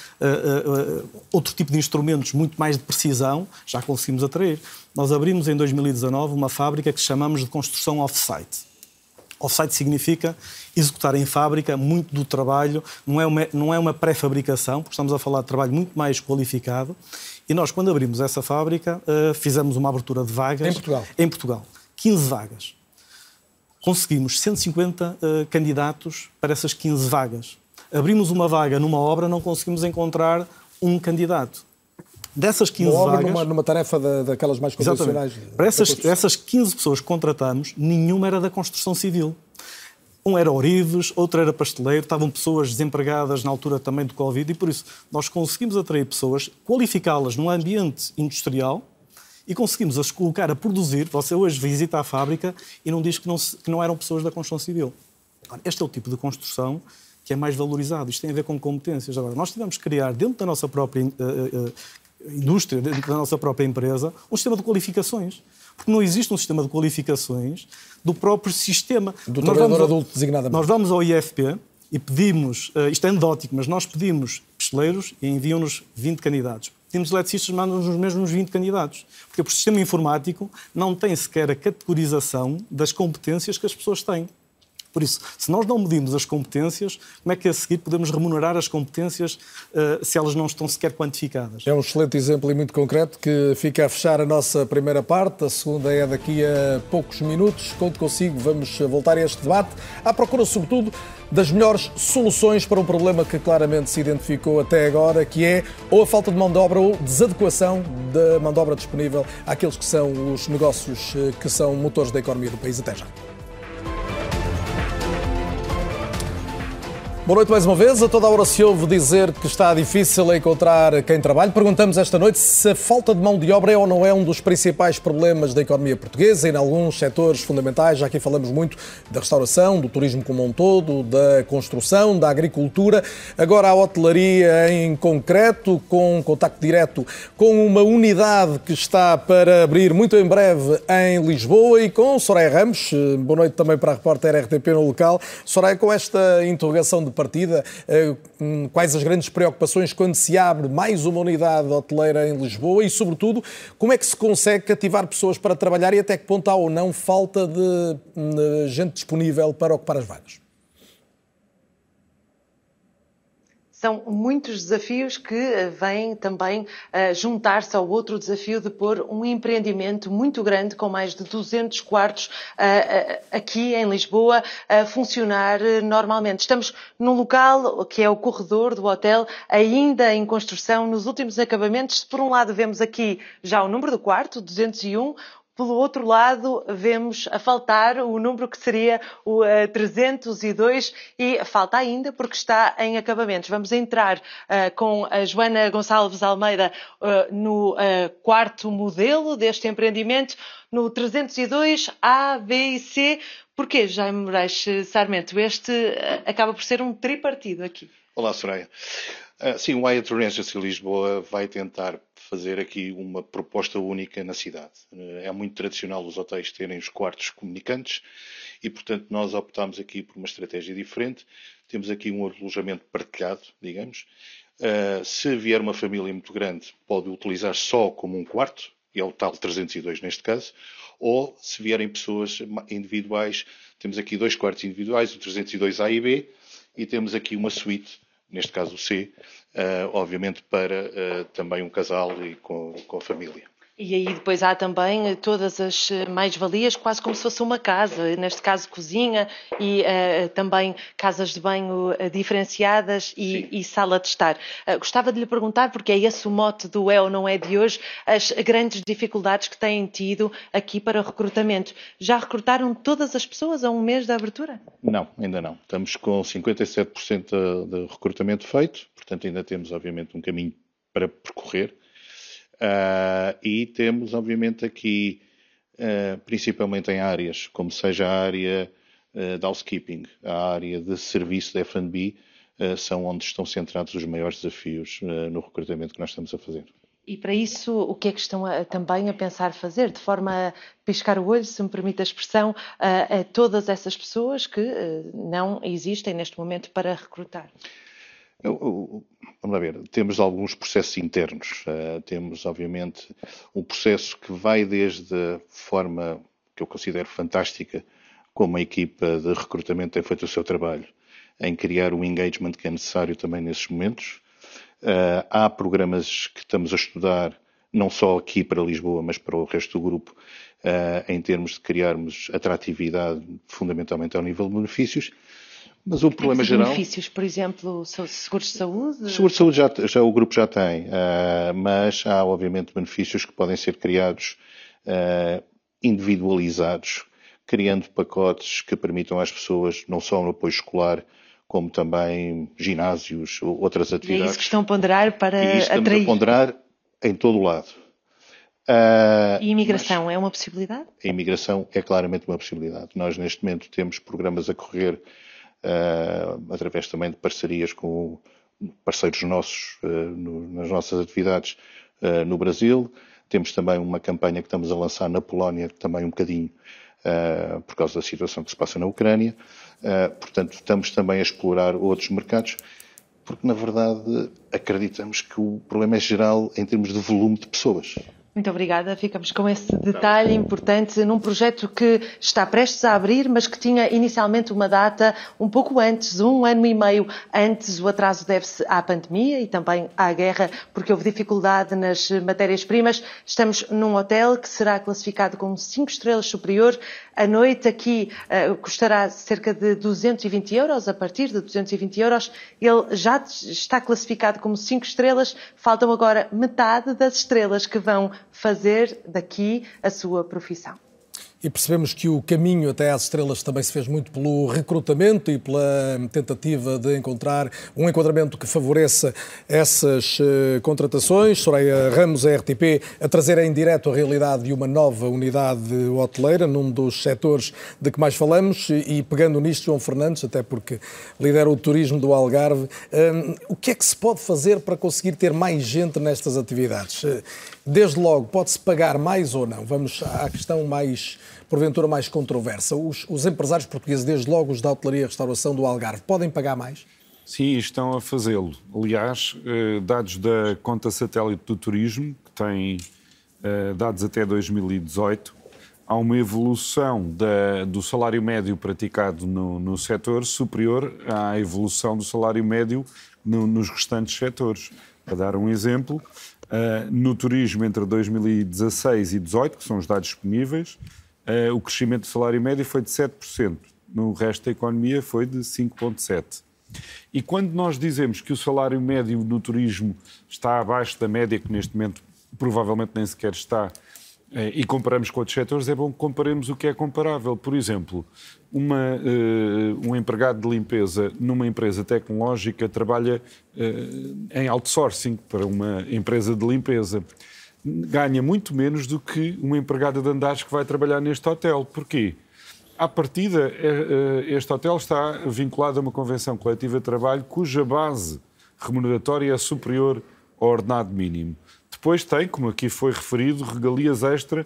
outro tipo de instrumentos muito mais de precisão, já conseguimos atrair. Nós abrimos em 2019 uma fábrica que chamamos de construção off-site. Off-site significa executar em fábrica muito do trabalho, não é uma pré-fabricação, porque estamos a falar de trabalho muito mais qualificado. E nós, quando abrimos essa fábrica, fizemos uma abertura de vagas. Em Portugal. 15 vagas. Conseguimos 150 candidatos para essas 15 vagas. Abrimos uma vaga numa obra, não conseguimos encontrar um candidato. Dessas 15 vagas... Numa tarefa daquelas mais convencionais. Para essas 15 pessoas que contratamos, nenhuma era da construção civil. Um era ourives, outro era pasteleiro, estavam pessoas desempregadas na altura também do Covid e, por isso, nós conseguimos atrair pessoas, qualificá-las num ambiente industrial e conseguimos as colocar a produzir. Você hoje visita a fábrica e não diz que não eram pessoas da construção civil. Ora, este é o tipo de construção que é mais valorizado. Isto tem a ver com competências. Agora, nós tivemos que criar, dentro da nossa própria... indústria, dentro da nossa própria empresa, um sistema de qualificações. Porque não existe um sistema de qualificações do próprio sistema. Do trabalhador adulto designadamente. Nós vamos ao IFP e pedimos, isto é anedótico, mas nós pedimos pasteleiros e enviam-nos 20 candidatos. Pedimos eletricistas, mandam-nos os mesmos 20 candidatos. Porque o sistema informático não tem sequer a categorização das competências que as pessoas têm. Por isso, se nós não medimos as competências, como é que a seguir podemos remunerar as competências se elas não estão sequer quantificadas? É um excelente exemplo e muito concreto que fica a fechar a nossa primeira parte. A segunda é daqui a poucos minutos. Conto consigo, vamos voltar a este debate à procura, sobretudo, das melhores soluções para um problema que claramente se identificou até agora, que é ou a falta de mão de obra ou desadequação da mão de obra disponível àqueles que são os negócios que são motores da economia do país. Até já. Boa noite mais uma vez. A toda hora se ouve dizer que está difícil encontrar quem trabalhe. Perguntamos esta noite se a falta de mão de obra é ou não é um dos principais problemas da economia portuguesa e em alguns setores fundamentais. Já aqui falamos muito da restauração, do turismo como um todo, da construção, da agricultura. Agora a hotelaria em concreto, com contacto direto com uma unidade que está para abrir muito em breve em Lisboa e com Soraya Ramos. Boa noite também para a repórter RTP no local. Soraya, com esta interrogação de partida, quais as grandes preocupações quando se abre mais uma unidade hoteleira em Lisboa e, sobretudo, como é que se consegue cativar pessoas para trabalhar e até que ponto há ou não falta de gente disponível para ocupar as vagas? São muitos desafios que vêm também juntar-se ao outro desafio de pôr um empreendimento muito grande, com mais de 200 quartos aqui em Lisboa, a funcionar normalmente. Estamos num local que é o corredor do hotel, ainda em construção, nos últimos acabamentos. Por um lado vemos aqui já o número do quarto, 201, pelo outro lado, vemos a faltar o número que seria o 302 e falta ainda porque está em acabamentos. Vamos entrar com a Joana Gonçalves Almeida no quarto modelo deste empreendimento, no 302 A, B e C. Porquê, Jaime Moraes Sarmento? Este acaba por ser um tripartido aqui. Olá, Soraya. Sim, o Aia Torrentes em Lisboa vai tentar fazer aqui uma proposta única na cidade. É muito tradicional os hotéis terem os quartos comunicantes e, portanto, nós optámos aqui por uma estratégia diferente. Temos aqui um alojamento partilhado, digamos. Se vier uma família muito grande, pode utilizar só como um quarto, e é o tal 302 neste caso, ou se vierem pessoas individuais, temos aqui dois quartos individuais, o 302 A e B, e temos aqui uma suíte, neste caso o C, obviamente para também um casal e com a família. E aí depois há também todas as mais-valias, quase como se fosse uma casa, neste caso cozinha e também casas de banho diferenciadas e sala de estar. Gostava de lhe perguntar, porque é esse o mote do É ou Não É de hoje, as grandes dificuldades que têm tido aqui para recrutamento. Já recrutaram todas as pessoas a um mês da abertura? Não, ainda não. Estamos com 57% de recrutamento feito, portanto ainda temos obviamente um caminho para percorrer. E temos, obviamente, aqui, principalmente em áreas, como seja a área de housekeeping, a área de serviço de F&B, são onde estão centrados os maiores desafios no recrutamento que nós estamos a fazer. E para isso, o que é que estão também a pensar fazer, de forma a piscar o olho, se me permite a expressão, a todas essas pessoas que não existem neste momento para recrutar? Vamos lá ver, temos alguns processos internos, temos obviamente um processo que vai desde a forma que eu considero fantástica, como a equipa de recrutamento tem feito o seu trabalho, em criar o engagement que é necessário também nesses momentos. Há programas que estamos a estudar, não só aqui para Lisboa, mas para o resto do grupo, em termos de criarmos atratividade, fundamentalmente ao nível de benefícios. Mas o problema geral... Benefícios, por exemplo, seguros de saúde? Seguros de saúde já o grupo já tem, mas há obviamente benefícios que podem ser criados individualizados, criando pacotes que permitam às pessoas não só um apoio escolar, como também ginásios, outras atividades. E é isso que estão a ponderar para atrair? A ponderar em todo o lado. E imigração é uma possibilidade? A imigração é claramente uma possibilidade. Nós neste momento temos programas a correr através também de parcerias com parceiros nossos nas nossas atividades no Brasil. Temos também uma campanha que estamos a lançar na Polónia, também um bocadinho por causa da situação que se passa na Ucrânia. Portanto, estamos também a explorar outros mercados, porque na verdade acreditamos que o problema é geral em termos de volume de pessoas. Muito obrigada, ficamos com esse detalhe importante num projeto que está prestes a abrir, mas que tinha inicialmente uma data um pouco antes, 1 ano e meio antes. O atraso deve-se à pandemia e também à guerra, porque houve dificuldade nas matérias-primas. Estamos num hotel que será classificado como 5 estrelas superior. A noite aqui custará cerca de 220 €, a partir de 220 €. Ele já está classificado como 5 estrelas, faltam agora metade das estrelas que vão fazer daqui a sua profissão. E percebemos que o caminho até às estrelas também se fez muito pelo recrutamento e pela tentativa de encontrar um enquadramento que favoreça essas contratações. Soraya Ramos, a RTP, a trazer em direto a realidade de uma nova unidade hoteleira, num dos setores de que mais falamos, e pegando nisto, João Fernandes, até porque lidera o turismo do Algarve, o que é que se pode fazer para conseguir ter mais gente nestas atividades? Desde logo, pode-se pagar mais ou não? Vamos à questão mais... porventura mais controversa. Os empresários portugueses, desde logo os da hotelaria e restauração do Algarve, podem pagar mais? Sim, estão a fazê-lo. Aliás, dados da conta satélite do turismo, que tem dados até 2018, há uma evolução do salário médio praticado no setor superior à evolução do salário médio nos restantes setores. Para dar um exemplo, no turismo entre 2016 e 2018, que são os dados disponíveis, o crescimento do salário médio foi de 7%, no resto da economia foi de 5,7%. E quando nós dizemos que o salário médio no turismo está abaixo da média, que neste momento provavelmente nem sequer está, e comparamos com outros setores, é bom que comparemos o que é comparável. Por exemplo, um empregado de limpeza numa empresa tecnológica trabalha em outsourcing para uma empresa de limpeza. Ganha muito menos do que uma empregada de andares que vai trabalhar neste hotel. Porquê? À partida, este hotel está vinculado a uma convenção coletiva de trabalho cuja base remuneratória é superior ao ordenado mínimo. Depois tem, como aqui foi referido, regalias extra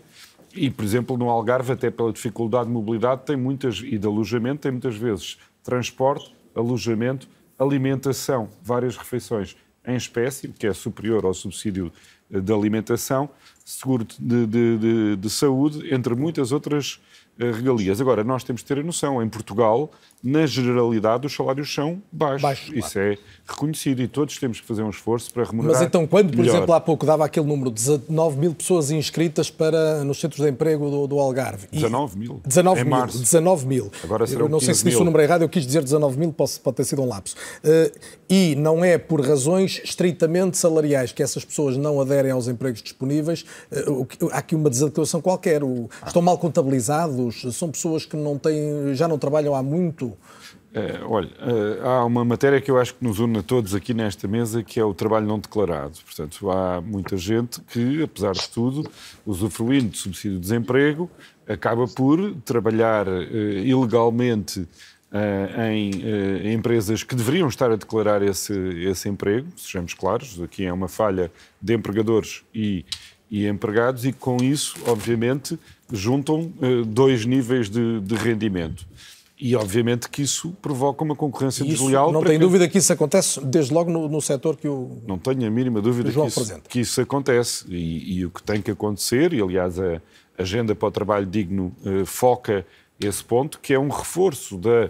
E, por exemplo, no Algarve, até pela dificuldade de mobilidade tem muitas, e de alojamento, tem muitas vezes transporte, alojamento, alimentação, várias refeições em espécie, que é superior ao subsídio de alimentação, seguro de saúde, entre muitas outras regalias. Agora, nós temos de ter a noção, em Portugal, na generalidade, os salários são baixos. Isso claro. É reconhecido e todos temos que fazer um esforço para remunerar. Mas então, quando, por exemplo, há pouco dava aquele número, 19 mil pessoas inscritas nos centros de emprego do Algarve. 19 mil? 19 mil. 19 mil. Agora serão 15 mil. Não sei se disse o número errado, eu quis dizer 19 mil, pode ter sido um lapso. E não é por razões estritamente salariais que essas pessoas não aderem aos empregos disponíveis. Há aqui uma desadequação qualquer. Estão mal contabilizados, são pessoas que já não trabalham há muito. Olha, há uma matéria que eu acho que nos une a todos aqui nesta mesa, que é o trabalho não declarado. Portanto, há muita gente que, apesar de tudo, usufruindo de subsídio de desemprego, acaba por trabalhar ilegalmente em empresas que deveriam estar a declarar esse emprego, sejamos claros, aqui é uma falha de empregadores e empregados, e com isso, obviamente, juntam dois níveis de rendimento. E, obviamente, que isso provoca uma concorrência desleal. Não tem dúvida que isso acontece, desde logo no setor que o Não tenho a mínima dúvida que isso acontece. E o que tem que acontecer, e, aliás, a Agenda para o Trabalho Digno foca esse ponto, que é um reforço da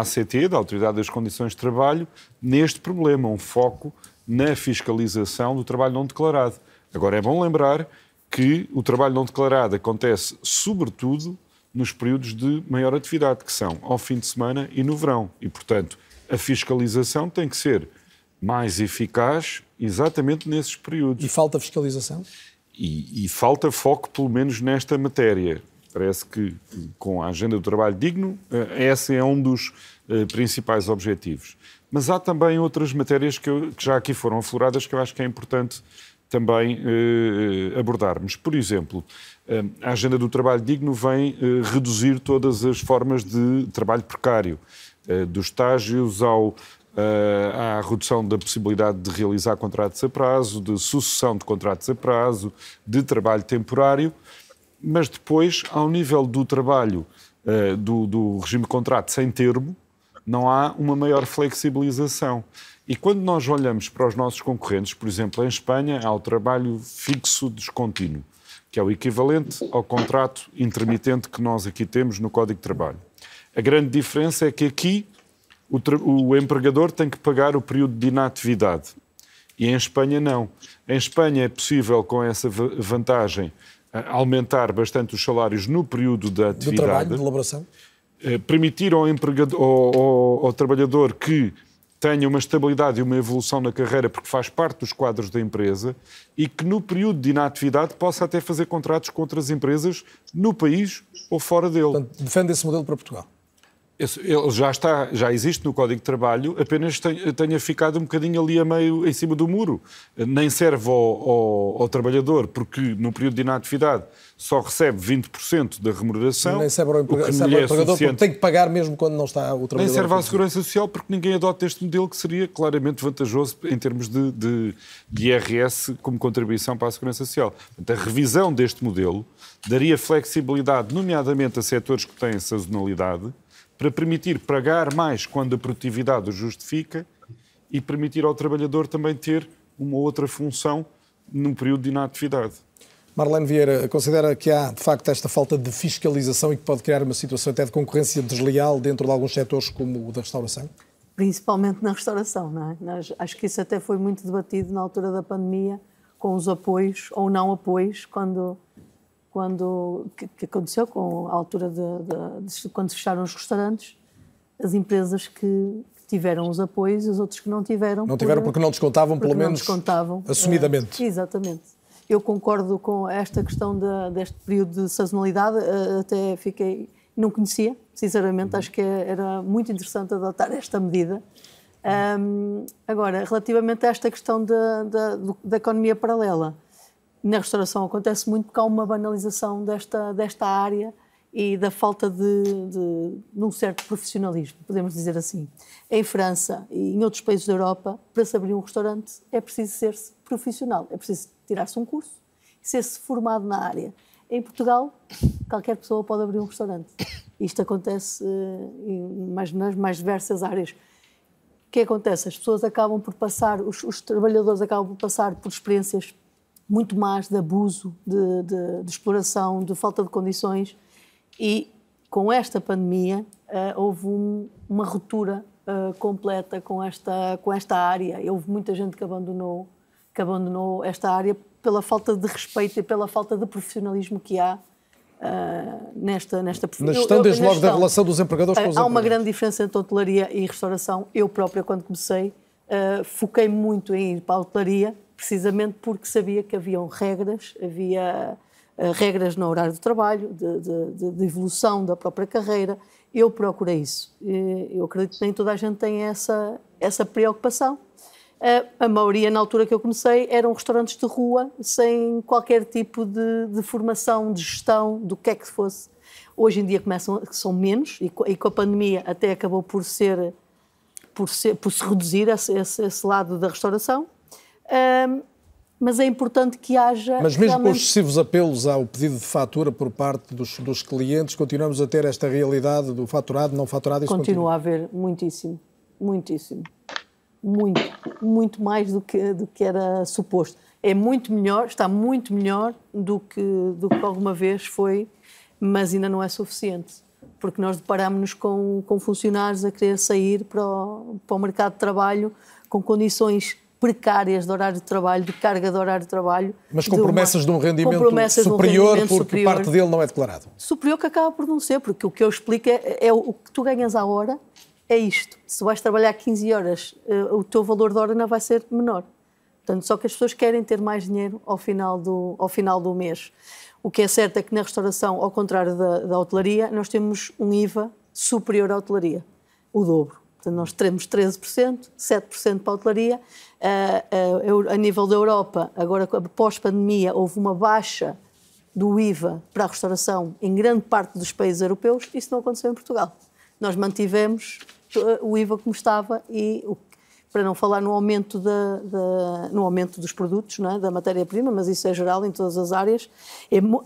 ACT, da Autoridade das Condições de Trabalho, neste problema, um foco na fiscalização do trabalho não declarado. Agora, é bom lembrar que o trabalho não declarado acontece, sobretudo, nos períodos de maior atividade, que são ao fim de semana e no verão. E, portanto, a fiscalização tem que ser mais eficaz exatamente nesses períodos. E falta fiscalização? E falta foco, pelo menos, nesta matéria. Parece que, com a Agenda do Trabalho Digno, esse é um dos principais objetivos. Mas há também outras matérias que já aqui foram afloradas, que eu acho que é importante também abordarmos. Por exemplo, a Agenda do Trabalho Digno vem reduzir todas as formas de trabalho precário, dos estágios à redução da possibilidade de realizar contratos a prazo, de sucessão de contratos a prazo, de trabalho temporário, mas depois, ao nível do trabalho do regime de contrato sem termo, não há uma maior flexibilização. E quando nós olhamos para os nossos concorrentes, por exemplo, em Espanha, há o trabalho fixo descontínuo, que é o equivalente ao contrato intermitente que nós aqui temos no Código de Trabalho. A grande diferença é que aqui o empregador tem que pagar o período de inatividade. E em Espanha não. Em Espanha é possível, com essa vantagem, aumentar bastante os salários no período da atividade. Do trabalho, de elaboração. Permitir ao trabalhador que tenha uma estabilidade e uma evolução na carreira, porque faz parte dos quadros da empresa, e que no período de inatividade possa até fazer contratos com outras empresas no país ou fora dele. Portanto, defende esse modelo para Portugal? Ele já existe no Código de Trabalho, apenas tenha ficado um bocadinho ali a meio, em cima do muro. Nem serve ao trabalhador, porque no período de inatividade só recebe 20% da remuneração. Nem serve ao empregador, porque tem que pagar mesmo quando não está o trabalhador. Nem serve à Segurança Social, porque ninguém adota este modelo, que seria claramente vantajoso em termos de IRS como contribuição para a Segurança Social. Portanto, a revisão deste modelo daria flexibilidade, nomeadamente a setores que têm sazonalidade, para permitir pagar mais quando a produtividade o justifica e permitir ao trabalhador também ter uma outra função num período de inatividade. Marlene Vieira, considera que há, de facto, esta falta de fiscalização e que pode criar uma situação até de concorrência desleal dentro de alguns setores, como o da restauração? Principalmente na restauração, não é? Acho que isso até foi muito debatido na altura da pandemia, com os apoios ou não apoios, que aconteceu com a altura quando fecharam os restaurantes, as empresas que tiveram os apoios e os outros que não tiveram. Não tiveram porque não descontavam, pelo menos descontavam, assumidamente. Exatamente. Eu concordo com esta questão deste período de sazonalidade, até fiquei... Não conhecia, sinceramente, acho que era muito interessante adotar esta medida. Agora, relativamente a esta questão da economia paralela, na restauração acontece muito porque há uma banalização desta área e da falta de um certo profissionalismo, podemos dizer assim. Em França e em outros países da Europa, para se abrir um restaurante é preciso ser-se profissional, é preciso tirar-se um curso e ser-se formado na área. Em Portugal, qualquer pessoa pode abrir um restaurante. Isto acontece nas mais diversas áreas. O que acontece? As pessoas acabam por passar, os trabalhadores acabam por passar por experiências muito más de abuso, de exploração, de falta de condições, e com esta pandemia houve uma ruptura completa com esta área. Houve muita gente que abandonou esta área pela falta de respeito e pela falta de profissionalismo que há nesta profissão. Na gestão, desde logo, da relação dos empregadores com os empregadores. Há uma grande diferença entre hotelaria e restauração. Eu própria, quando comecei, foquei muito em ir para a hotelaria, precisamente porque sabia que haviam regras, havia regras no horário de trabalho, de evolução da própria carreira. Eu procurei isso. Eu acredito que nem toda a gente tem essa preocupação. A maioria, na altura que eu comecei, eram restaurantes de rua, sem qualquer tipo de formação, de gestão, do que é que fosse. Hoje em dia são menos, e com a pandemia até acabou por se reduzir esse lado da restauração. Mas é importante que haja... Mas mesmo realmente... com os excessivos apelos ao pedido de fatura por parte dos clientes, continuamos a ter esta realidade do faturado, não faturado? Continua a haver muitíssimo, muitíssimo. Muito, muito mais do que era suposto. É muito melhor, está muito melhor do que alguma vez foi, mas ainda não é suficiente. Porque nós deparámos-nos com funcionários a querer sair para o mercado de trabalho com condições precárias de horário de trabalho, de carga de horário de trabalho. Mas com promessas de um rendimento superior, porque parte dele não é declarado. Superior, que acaba por não ser, porque o que eu explico é o que tu ganhas à hora. É isto, se vais trabalhar 15 horas, o teu valor de hora não vai ser menor. Portanto, só que as pessoas querem ter mais dinheiro ao final do mês. O que é certo é que na restauração, ao contrário da hotelaria, nós temos um IVA superior à hotelaria, o dobro. Portanto, nós teremos 13%, 7% para a hotelaria. A nível da Europa, agora pós-pandemia, houve uma baixa do IVA para a restauração em grande parte dos países europeus. Isso não aconteceu em Portugal. Nós mantivemos o IVA como estava, e para não falar no aumento, no aumento dos produtos, não é? Da matéria-prima, mas isso é geral em todas as áreas.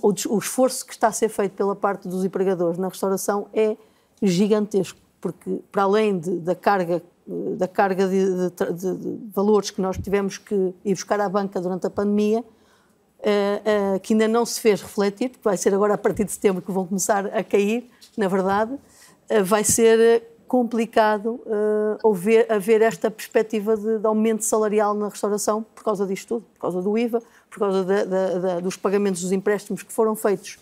O esforço que está a ser feito pela parte dos empregadores na restauração é gigantesco, porque para além da carga de valores que nós tivemos que ir buscar à banca durante a pandemia, que ainda não se fez refletir, porque vai ser agora a partir de setembro que vão começar a cair, na verdade, vai ser complicado haver esta perspectiva de aumento salarial na restauração por causa disto tudo, por causa do IVA, por causa dos pagamentos dos empréstimos que foram feitos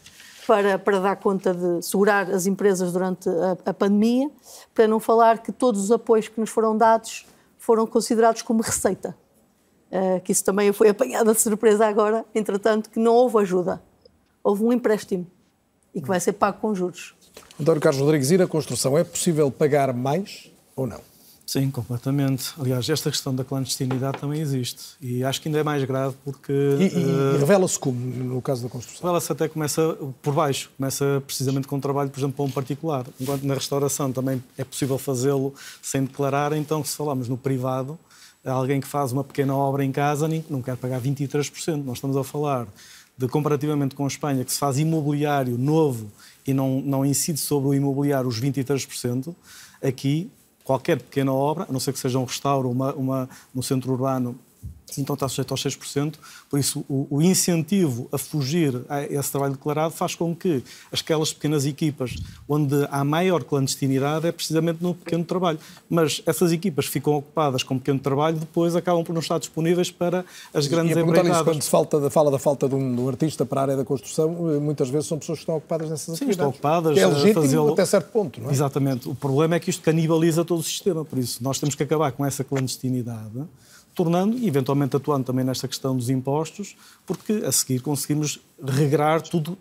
para dar conta de segurar as empresas durante a pandemia, para não falar que todos os apoios que nos foram dados foram considerados como receita, que isso também foi apanhado de surpresa agora, entretanto, que não houve ajuda, houve um empréstimo e que vai ser pago com juros. António Carlos Rodrigues, ir à construção, é possível pagar mais ou não? Sim, completamente. Aliás, esta questão da clandestinidade também existe. E acho que ainda é mais grave porque... E revela-se como, no caso da construção? Revela-se até, começa por baixo. Começa precisamente com um trabalho, por exemplo, para um particular. Enquanto na restauração também é possível fazê-lo sem declarar, então, se falarmos no privado, alguém que faz uma pequena obra em casa não quer pagar 23%. Nós estamos a falar de, comparativamente com a Espanha, que se faz imobiliário novo e não incide sobre o imobiliário os 23%, aqui qualquer pequena obra, a não ser que seja um restauro no centro urbano, então está sujeito aos 6%, por isso o incentivo a fugir a esse trabalho declarado faz com que aquelas pequenas equipas onde há maior clandestinidade é precisamente no pequeno trabalho, mas essas equipas ficam ocupadas com pequeno trabalho, depois acabam por não estar disponíveis para as grandes empreitadas. Quando se fala da falta de um artista para a área da construção, muitas vezes são pessoas que estão ocupadas nessas atividades. Sim, estão ocupadas. É legítimo até certo ponto, não é? Exatamente. O problema é que isto canibaliza todo o sistema, por isso nós temos que acabar com essa clandestinidade, tornando e eventualmente atuando também nesta questão dos impostos, porque a seguir conseguimos regrar tudo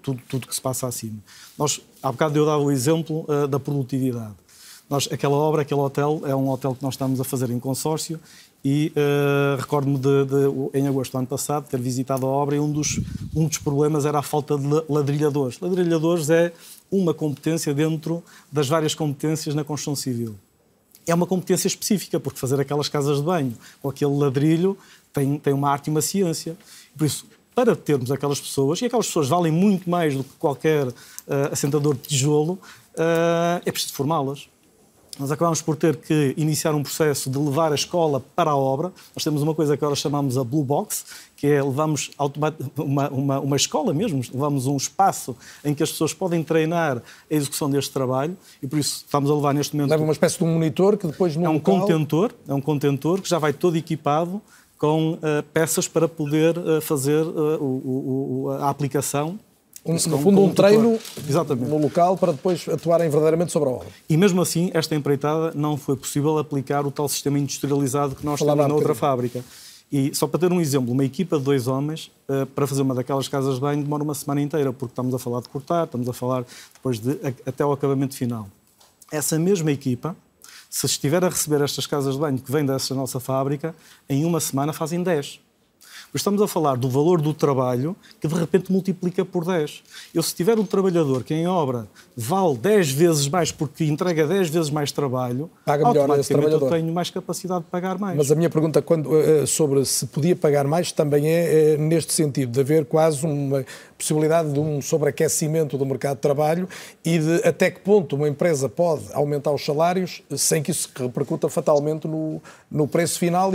que se passa acima. Nós, há bocado eu dava o exemplo da produtividade. Nós, aquela obra, aquele hotel, é um hotel que nós estamos a fazer em consórcio e recordo-me de, em agosto do ano passado, ter visitado a obra e um dos problemas era a falta de ladrilhadores. Ladrilhadores é uma competência dentro das várias competências na construção civil. É uma competência específica, porque fazer aquelas casas de banho com aquele ladrilho tem uma arte e uma ciência. Por isso, para termos aquelas pessoas, e aquelas pessoas valem muito mais do que qualquer assentador de tijolo, é preciso formá-las. Nós acabamos por ter que iniciar um processo de levar a escola para a obra. Nós temos uma coisa que agora chamamos a Blue Box, que é levamos uma escola mesmo, levamos um espaço em que as pessoas podem treinar a execução deste trabalho e por isso estamos a levar neste momento... Leva uma espécie de um monitor que depois... No local... É um contentor que já vai todo equipado com peças para poder fazer a aplicação. No fundo, um treino no local para depois atuarem verdadeiramente sobre a obra. E mesmo assim, esta empreitada não foi possível aplicar o tal sistema industrializado que nós temos na outra fábrica. E só para ter um exemplo, uma equipa de 2 homens para fazer uma daquelas casas de banho demora uma semana inteira, porque estamos a falar de cortar, estamos a falar depois de até ao acabamento final. Essa mesma equipa, se estiver a receber estas casas de banho que vêm dessa nossa fábrica, em uma semana fazem 10. Estamos a falar do valor do trabalho que de repente multiplica por 10. Eu, se tiver um trabalhador que em obra vale 10 vezes mais porque entrega 10 vezes mais trabalho, paga melhor automaticamente esse trabalhador. Eu tenho mais capacidade de pagar mais. Mas a minha pergunta sobre se podia pagar mais também é neste sentido, de haver quase uma possibilidade de um sobreaquecimento do mercado de trabalho e de até que ponto uma empresa pode aumentar os salários sem que isso repercuta fatalmente no preço final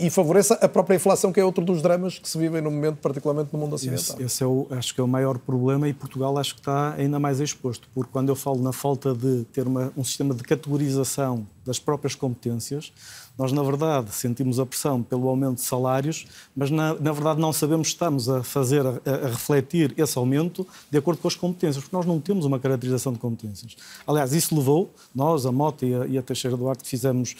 e favoreça a própria inflação, que é outro dos dramas que se vivem no momento, particularmente no mundo ocidental. Esse acho que é o maior problema e Portugal acho que está ainda mais exposto, porque quando eu falo na falta de ter um sistema de categorização das próprias competências, nós na verdade sentimos a pressão pelo aumento de salários, mas na verdade não sabemos se estamos a fazer, a refletir esse aumento de acordo com as competências, porque nós não temos uma caracterização de competências. Aliás, isso levou, nós, a Mota e a Teixeira Duarte, fizemos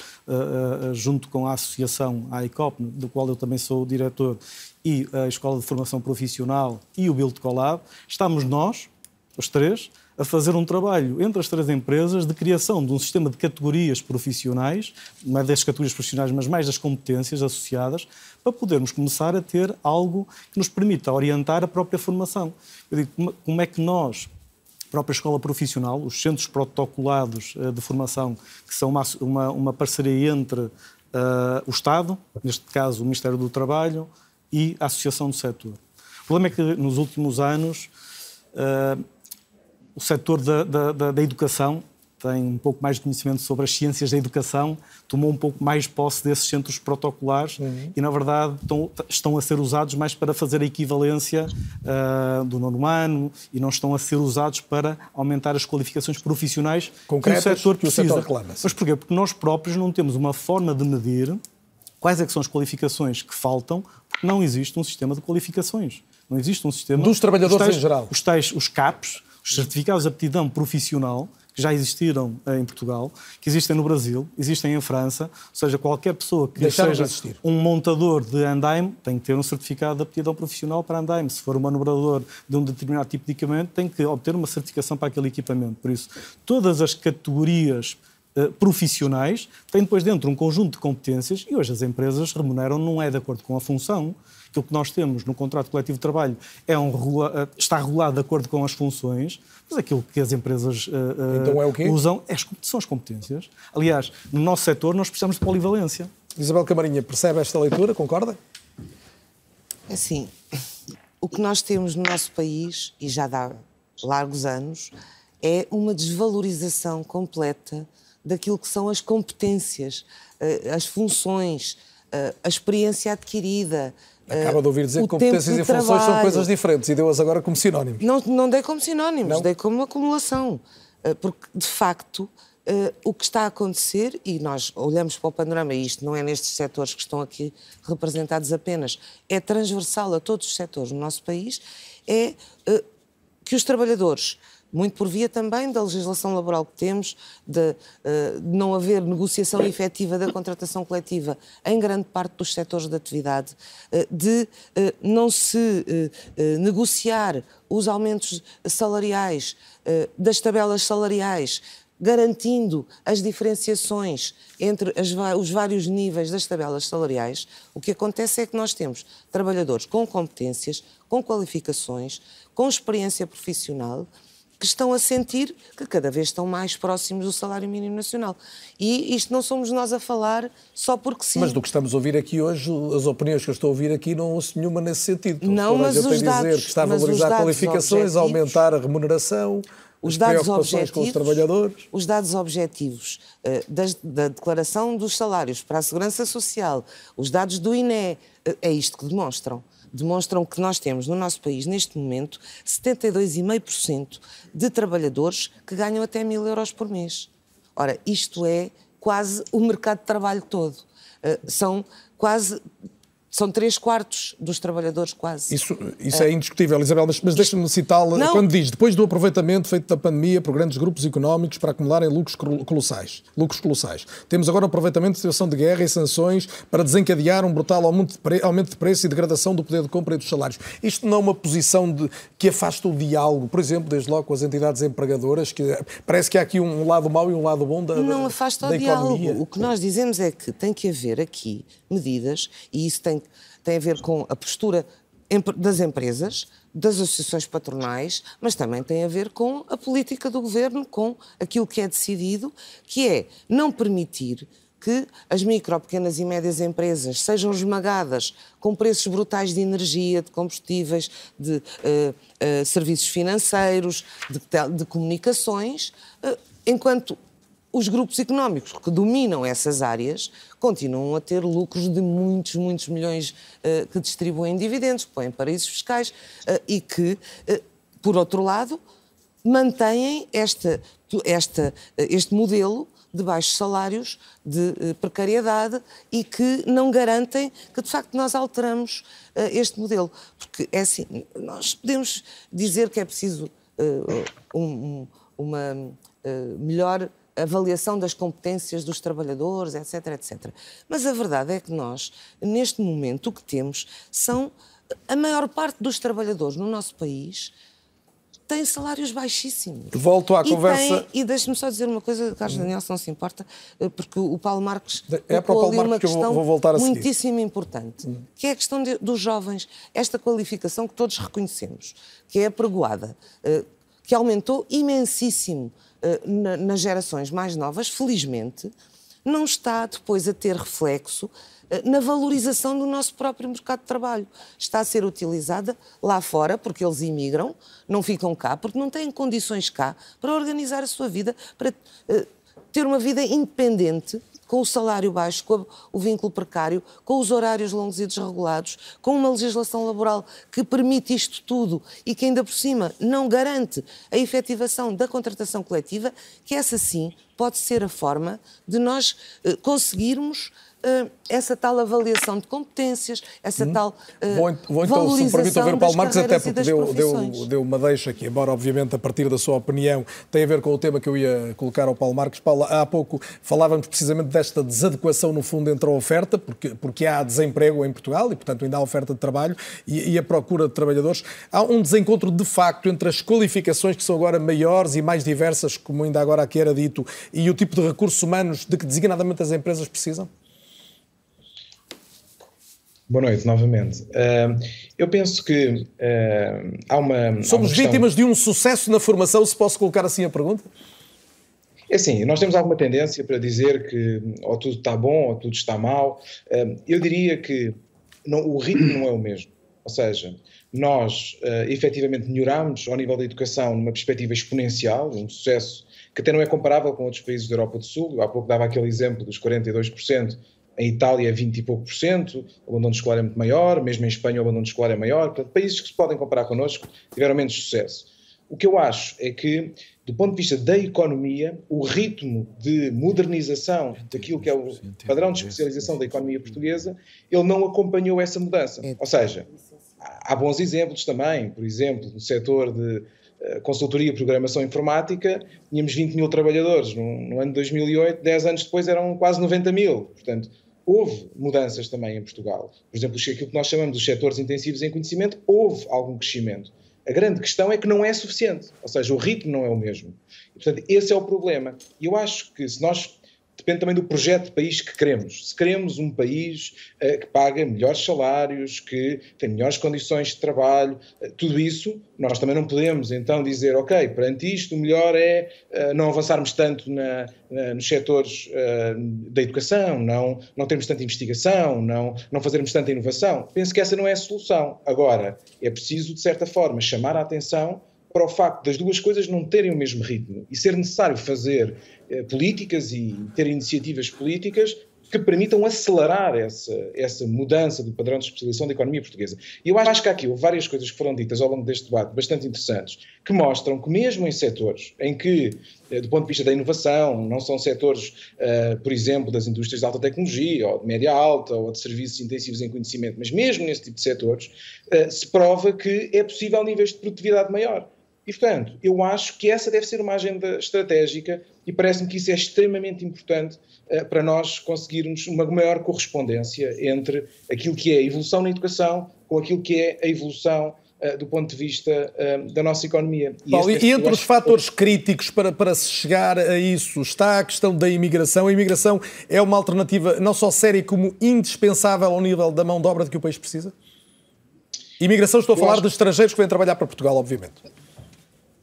junto com a associação, a ICOP, do qual eu também sou o diretor, e a Escola de Formação Profissional e o Build Collab, estamos nós, os 3, a fazer um trabalho entre as 3 empresas de criação de um sistema de categorias profissionais, não é das categorias profissionais, mas mais das competências associadas, para podermos começar a ter algo que nos permita orientar a própria formação. Eu digo, como é que nós, a própria escola profissional, os centros protocolados de formação, que são uma parceria entre o Estado, neste caso o Ministério do Trabalho, e a associação do setor. O problema é que nos últimos anos o setor da educação tem um pouco mais de conhecimento sobre as ciências da educação, tomou um pouco mais posse desses centros protocolares e, na verdade, estão a ser usados mais para fazer a equivalência do nono ano e não estão a ser usados para aumentar as qualificações profissionais concretas que o setor precisa. Que o setor reclama. Mas porquê? Porque nós próprios não temos uma forma de medir quais é que são as qualificações que faltam. Não existe um sistema de qualificações. Não existe um sistema... Dos trabalhadores em geral. Os CAPs, os Certificados de Aptidão Profissional, que já existiram em Portugal, que existem no Brasil, existem em França, ou seja, qualquer pessoa que seja um montador de andaime tem que ter um certificado de aptidão profissional para andaime. Se for um manobrador de um determinado tipo de equipamento, tem que obter uma certificação para aquele equipamento. Por isso, todas as categorias profissionais têm depois dentro um conjunto de competências e hoje as empresas remuneram, não é de acordo com a função. Aquilo que nós temos no contrato coletivo de trabalho está regulado de acordo com as funções, mas aquilo que as empresas então é o quê? Usam são as competências. Aliás, no nosso setor nós precisamos de polivalência. Isabel Camarinha, percebe esta leitura? Concorda? Assim, o que nós temos no nosso país, e já há largos anos, é uma desvalorização completa daquilo que são as competências, as funções, a experiência adquirida. Acaba de ouvir dizer que competências e funções são coisas diferentes e deu-as agora como sinónimos. Não dei como sinónimos, não? Dei como acumulação. Porque, de facto, o que está a acontecer, e nós olhamos para o panorama, e isto não é nestes setores que estão aqui representados apenas, é transversal a todos os setores no nosso país, é que os trabalhadores, muito por via também da legislação laboral que temos, de não haver negociação efetiva da contratação coletiva em grande parte dos setores de atividade, de não se negociar os aumentos salariais, das tabelas salariais, garantindo as diferenciações entre os vários níveis das tabelas salariais. O que acontece é que nós temos trabalhadores com competências, com qualificações, com experiência profissional, que estão a sentir que cada vez estão mais próximos do salário mínimo nacional. E isto não somos nós a falar só porque sim. Mas do que estamos a ouvir aqui hoje, as opiniões que eu estou a ouvir aqui não ouço nenhuma nesse sentido. Não, mas os dados... dizer que está a valorizar qualificações, a aumentar a remuneração, as preocupações com os trabalhadores... Os dados objetivos da declaração dos salários para a Segurança Social, os dados do INE, é isto que demonstram. Demonstram que nós temos no nosso país, neste momento, 72,5% de trabalhadores que ganham até 1.000 euros por mês. Ora, isto é quase o mercado de trabalho todo. São 3/4 dos trabalhadores, quase. Isso é indiscutível, Isabel, mas deixa-me citá-la quando diz: depois do aproveitamento feito da pandemia por grandes grupos económicos para acumularem lucros colossais. Temos agora o aproveitamento de situação de guerra e sanções para desencadear um brutal aumento de preço e degradação do poder de compra e dos salários. Isto não é uma posição que afasta o diálogo, por exemplo, desde logo com as entidades empregadoras, que parece que há aqui um lado mau e um lado bom da economia. Não afasta o diálogo. O que nós dizemos é que tem que haver aqui medidas, e isso tem a ver com a postura das empresas, das associações patronais, mas também tem a ver com a política do governo, com aquilo que é decidido, que é não permitir que as micro, pequenas e médias empresas sejam esmagadas com preços brutais de energia, de combustíveis, de serviços financeiros, de comunicações, enquanto os grupos económicos que dominam essas áreas continuam a ter lucros de muitos, muitos milhões que distribuem dividendos, que põem em paraísos fiscais e que, por outro lado, mantêm este modelo de baixos salários, de precariedade, e que não garantem que, de facto, nós alteramos este modelo. Porque, é assim, nós podemos dizer que é preciso uma melhor avaliação das competências dos trabalhadores, etc, etc. Mas a verdade é que nós, neste momento, o que temos são... A maior parte dos trabalhadores no nosso país tem salários baixíssimos. Volto à conversa... E deixe-me só dizer uma coisa, Carlos Daniel, se não se importa, porque o Paulo Marques... É para o Paulo Marques que eu vou voltar a seguir. Muitíssimo importante, que é a questão dos jovens. Esta qualificação que todos reconhecemos, que é apregoada, que aumentou imensíssimo nas gerações mais novas, felizmente, não está depois a ter reflexo na valorização do nosso próprio mercado de trabalho. Está a ser utilizada lá fora, porque eles imigram, não ficam cá, porque não têm condições cá para organizar a sua vida, para ter uma vida independente, com o salário baixo, com o vínculo precário, com os horários longos e desregulados, com uma legislação laboral que permite isto tudo e que ainda por cima não garante a efetivação da contratação coletiva, que essa sim pode ser a forma de nós conseguirmos essa tal avaliação de competências, essa tal vou então, valorização, se me permite ouvir o Paulo Marques, até porque deu uma deixa aqui, embora obviamente a partir da sua opinião tem a ver com o tema que eu ia colocar ao Paulo Marques. Paulo, há pouco falávamos precisamente desta desadequação no fundo entre a oferta, porque há desemprego em Portugal e portanto ainda há oferta de trabalho e a procura de trabalhadores. Há um desencontro de facto entre as qualificações que são agora maiores e mais diversas, como ainda agora aqui era dito, e o tipo de recursos humanos de que designadamente as empresas precisam? Boa noite, novamente. Eu penso que há uma... Somos vítimas de um sucesso na formação, se posso colocar assim a pergunta? É assim, nós temos alguma tendência para dizer que ou tudo está bom ou tudo está mal. Eu diria que o ritmo não é o mesmo. Ou seja, nós efetivamente melhorámos ao nível da educação numa perspectiva exponencial, um sucesso que até não é comparável com outros países da Europa do Sul. Eu há pouco dava aquele exemplo dos 42%, em Itália é 20 e pouco por cento, o abandono escolar é muito maior, mesmo em Espanha o abandono escolar é maior, portanto, países que se podem comparar connosco tiveram menos sucesso. O que eu acho é que, do ponto de vista da economia, o ritmo de modernização daquilo que é o padrão de especialização da economia portuguesa, ele não acompanhou essa mudança. Ou seja, há bons exemplos também, por exemplo, no setor de consultoria e programação informática, tínhamos 20 mil trabalhadores no ano de 2008, 10 anos depois eram quase 90 mil, portanto, houve mudanças também em Portugal. Por exemplo, aquilo que nós chamamos dos setores intensivos em conhecimento, houve algum crescimento. A grande questão é que não é suficiente, ou seja, o ritmo não é o mesmo. E, portanto, esse é o problema. E eu acho que se nós depende também do projeto de país que queremos. Se queremos um país que paga melhores salários, que tem melhores condições de trabalho, tudo isso, nós também não podemos então dizer, ok, perante isto o melhor é não avançarmos tanto nos setores da educação, não termos tanta investigação, não fazermos tanta inovação. Penso que essa não é a solução. Agora, é preciso, de certa forma, chamar a atenção para o facto das duas coisas não terem o mesmo ritmo e ser necessário fazer políticas e ter iniciativas políticas que permitam acelerar essa mudança do padrão de especialização da economia portuguesa. E eu acho que há aqui várias coisas que foram ditas ao longo deste debate, bastante interessantes, que mostram que mesmo em setores em que, do ponto de vista da inovação, não são setores, por exemplo, das indústrias de alta tecnologia, ou de média alta, ou de serviços intensivos em conhecimento, mas mesmo nesse tipo de setores, se prova que é possível níveis de produtividade maior. E, portanto, eu acho que essa deve ser uma agenda estratégica e parece-me que isso é extremamente importante para nós conseguirmos uma maior correspondência entre aquilo que é a evolução na educação com aquilo que é a evolução do ponto de vista da nossa economia. E, Paulo, e entre os fatores críticos para se chegar a isso está a questão da imigração. A imigração é uma alternativa não só séria como indispensável ao nível da mão de obra de que o país precisa? Imigração, estou a falar de estrangeiros que vêm trabalhar para Portugal, obviamente.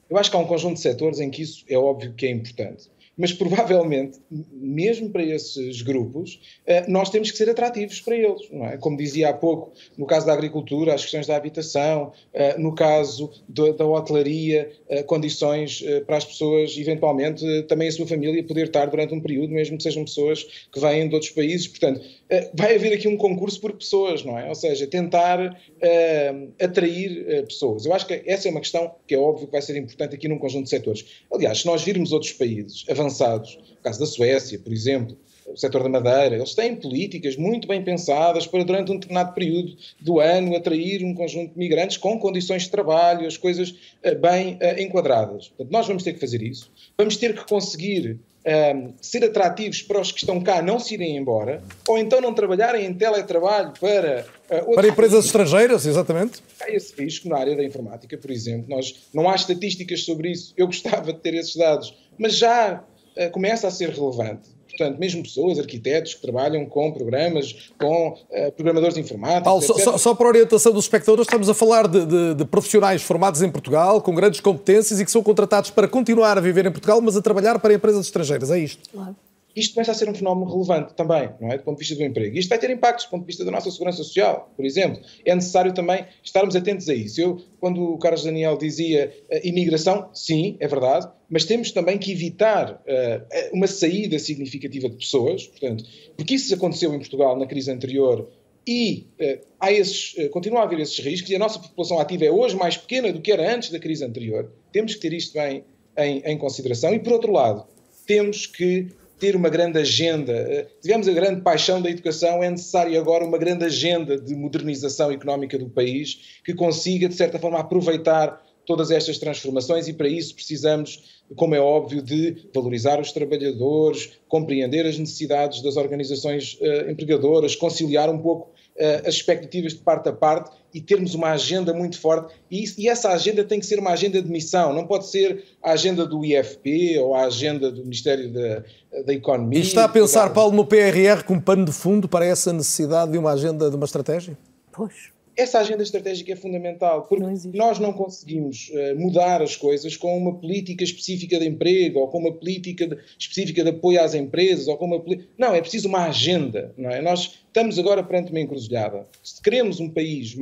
Eu acho que há um conjunto de setores em que isso é óbvio que é importante, mas provavelmente, mesmo para esses grupos, nós temos que ser atrativos para eles, não é? Como dizia há pouco, no caso da agricultura, as questões da habitação, no caso da hotelaria, condições para as pessoas, eventualmente, também a sua família poder estar durante um período, mesmo que sejam pessoas que vêm de outros países, portanto, vai haver aqui um concurso por pessoas, não é? Ou seja, tentar atrair pessoas. Eu acho que essa é uma questão que é óbvio que vai ser importante aqui num conjunto de setores. Aliás, se nós virmos outros países avançados, no caso da Suécia, por exemplo, o setor da madeira, eles têm políticas muito bem pensadas para durante um determinado período do ano atrair um conjunto de migrantes com condições de trabalho, as coisas bem enquadradas. Portanto, nós vamos ter que fazer isso, vamos ter que conseguir ser atrativos para os que estão cá não se irem embora, ou então não trabalharem em teletrabalho para... para empresas estrangeiras, exatamente. Há esse risco na área da informática, por exemplo. Não há estatísticas sobre isso. Eu gostava de ter esses dados, mas já começa a ser relevante. Portanto, mesmo pessoas, arquitetos que trabalham com programas, com programadores de informática... Paulo, só para a orientação dos espectadores, estamos a falar de profissionais formados em Portugal, com grandes competências e que são contratados para continuar a viver em Portugal, mas a trabalhar para empresas estrangeiras, é isto? Claro. Isto começa a ser um fenómeno relevante também, não é? Do ponto de vista do emprego. Isto vai ter impactos do ponto de vista da nossa segurança social, por exemplo. É necessário também estarmos atentos a isso. Quando o Carlos Daniel dizia imigração, sim, é verdade, mas temos também que evitar uma saída significativa de pessoas, portanto, porque isso aconteceu em Portugal na crise anterior e continua a haver esses riscos e a nossa população ativa é hoje mais pequena do que era antes da crise anterior. Temos que ter isto bem em consideração e, por outro lado, temos que ter uma grande agenda. Tivemos a grande paixão da educação, é necessário agora uma grande agenda de modernização económica do país que consiga, de certa forma, aproveitar todas estas transformações e para isso precisamos, como é óbvio, de valorizar os trabalhadores, compreender as necessidades das organizações empregadoras, conciliar um pouco as expectativas de parte a parte e termos uma agenda muito forte e essa agenda tem que ser uma agenda de missão, não pode ser a agenda do IFP ou a agenda do Ministério da Economia. E está a pensar, Paulo, no PRR como pano de fundo para essa necessidade de uma agenda, de uma estratégia? Pois. Essa agenda estratégica é fundamental, porque nós não conseguimos mudar as coisas com uma política específica de emprego, ou com uma política específica de apoio às empresas, ou com uma política... Não, é preciso uma agenda, não é? Nós estamos agora perante uma encruzilhada. Se queremos um país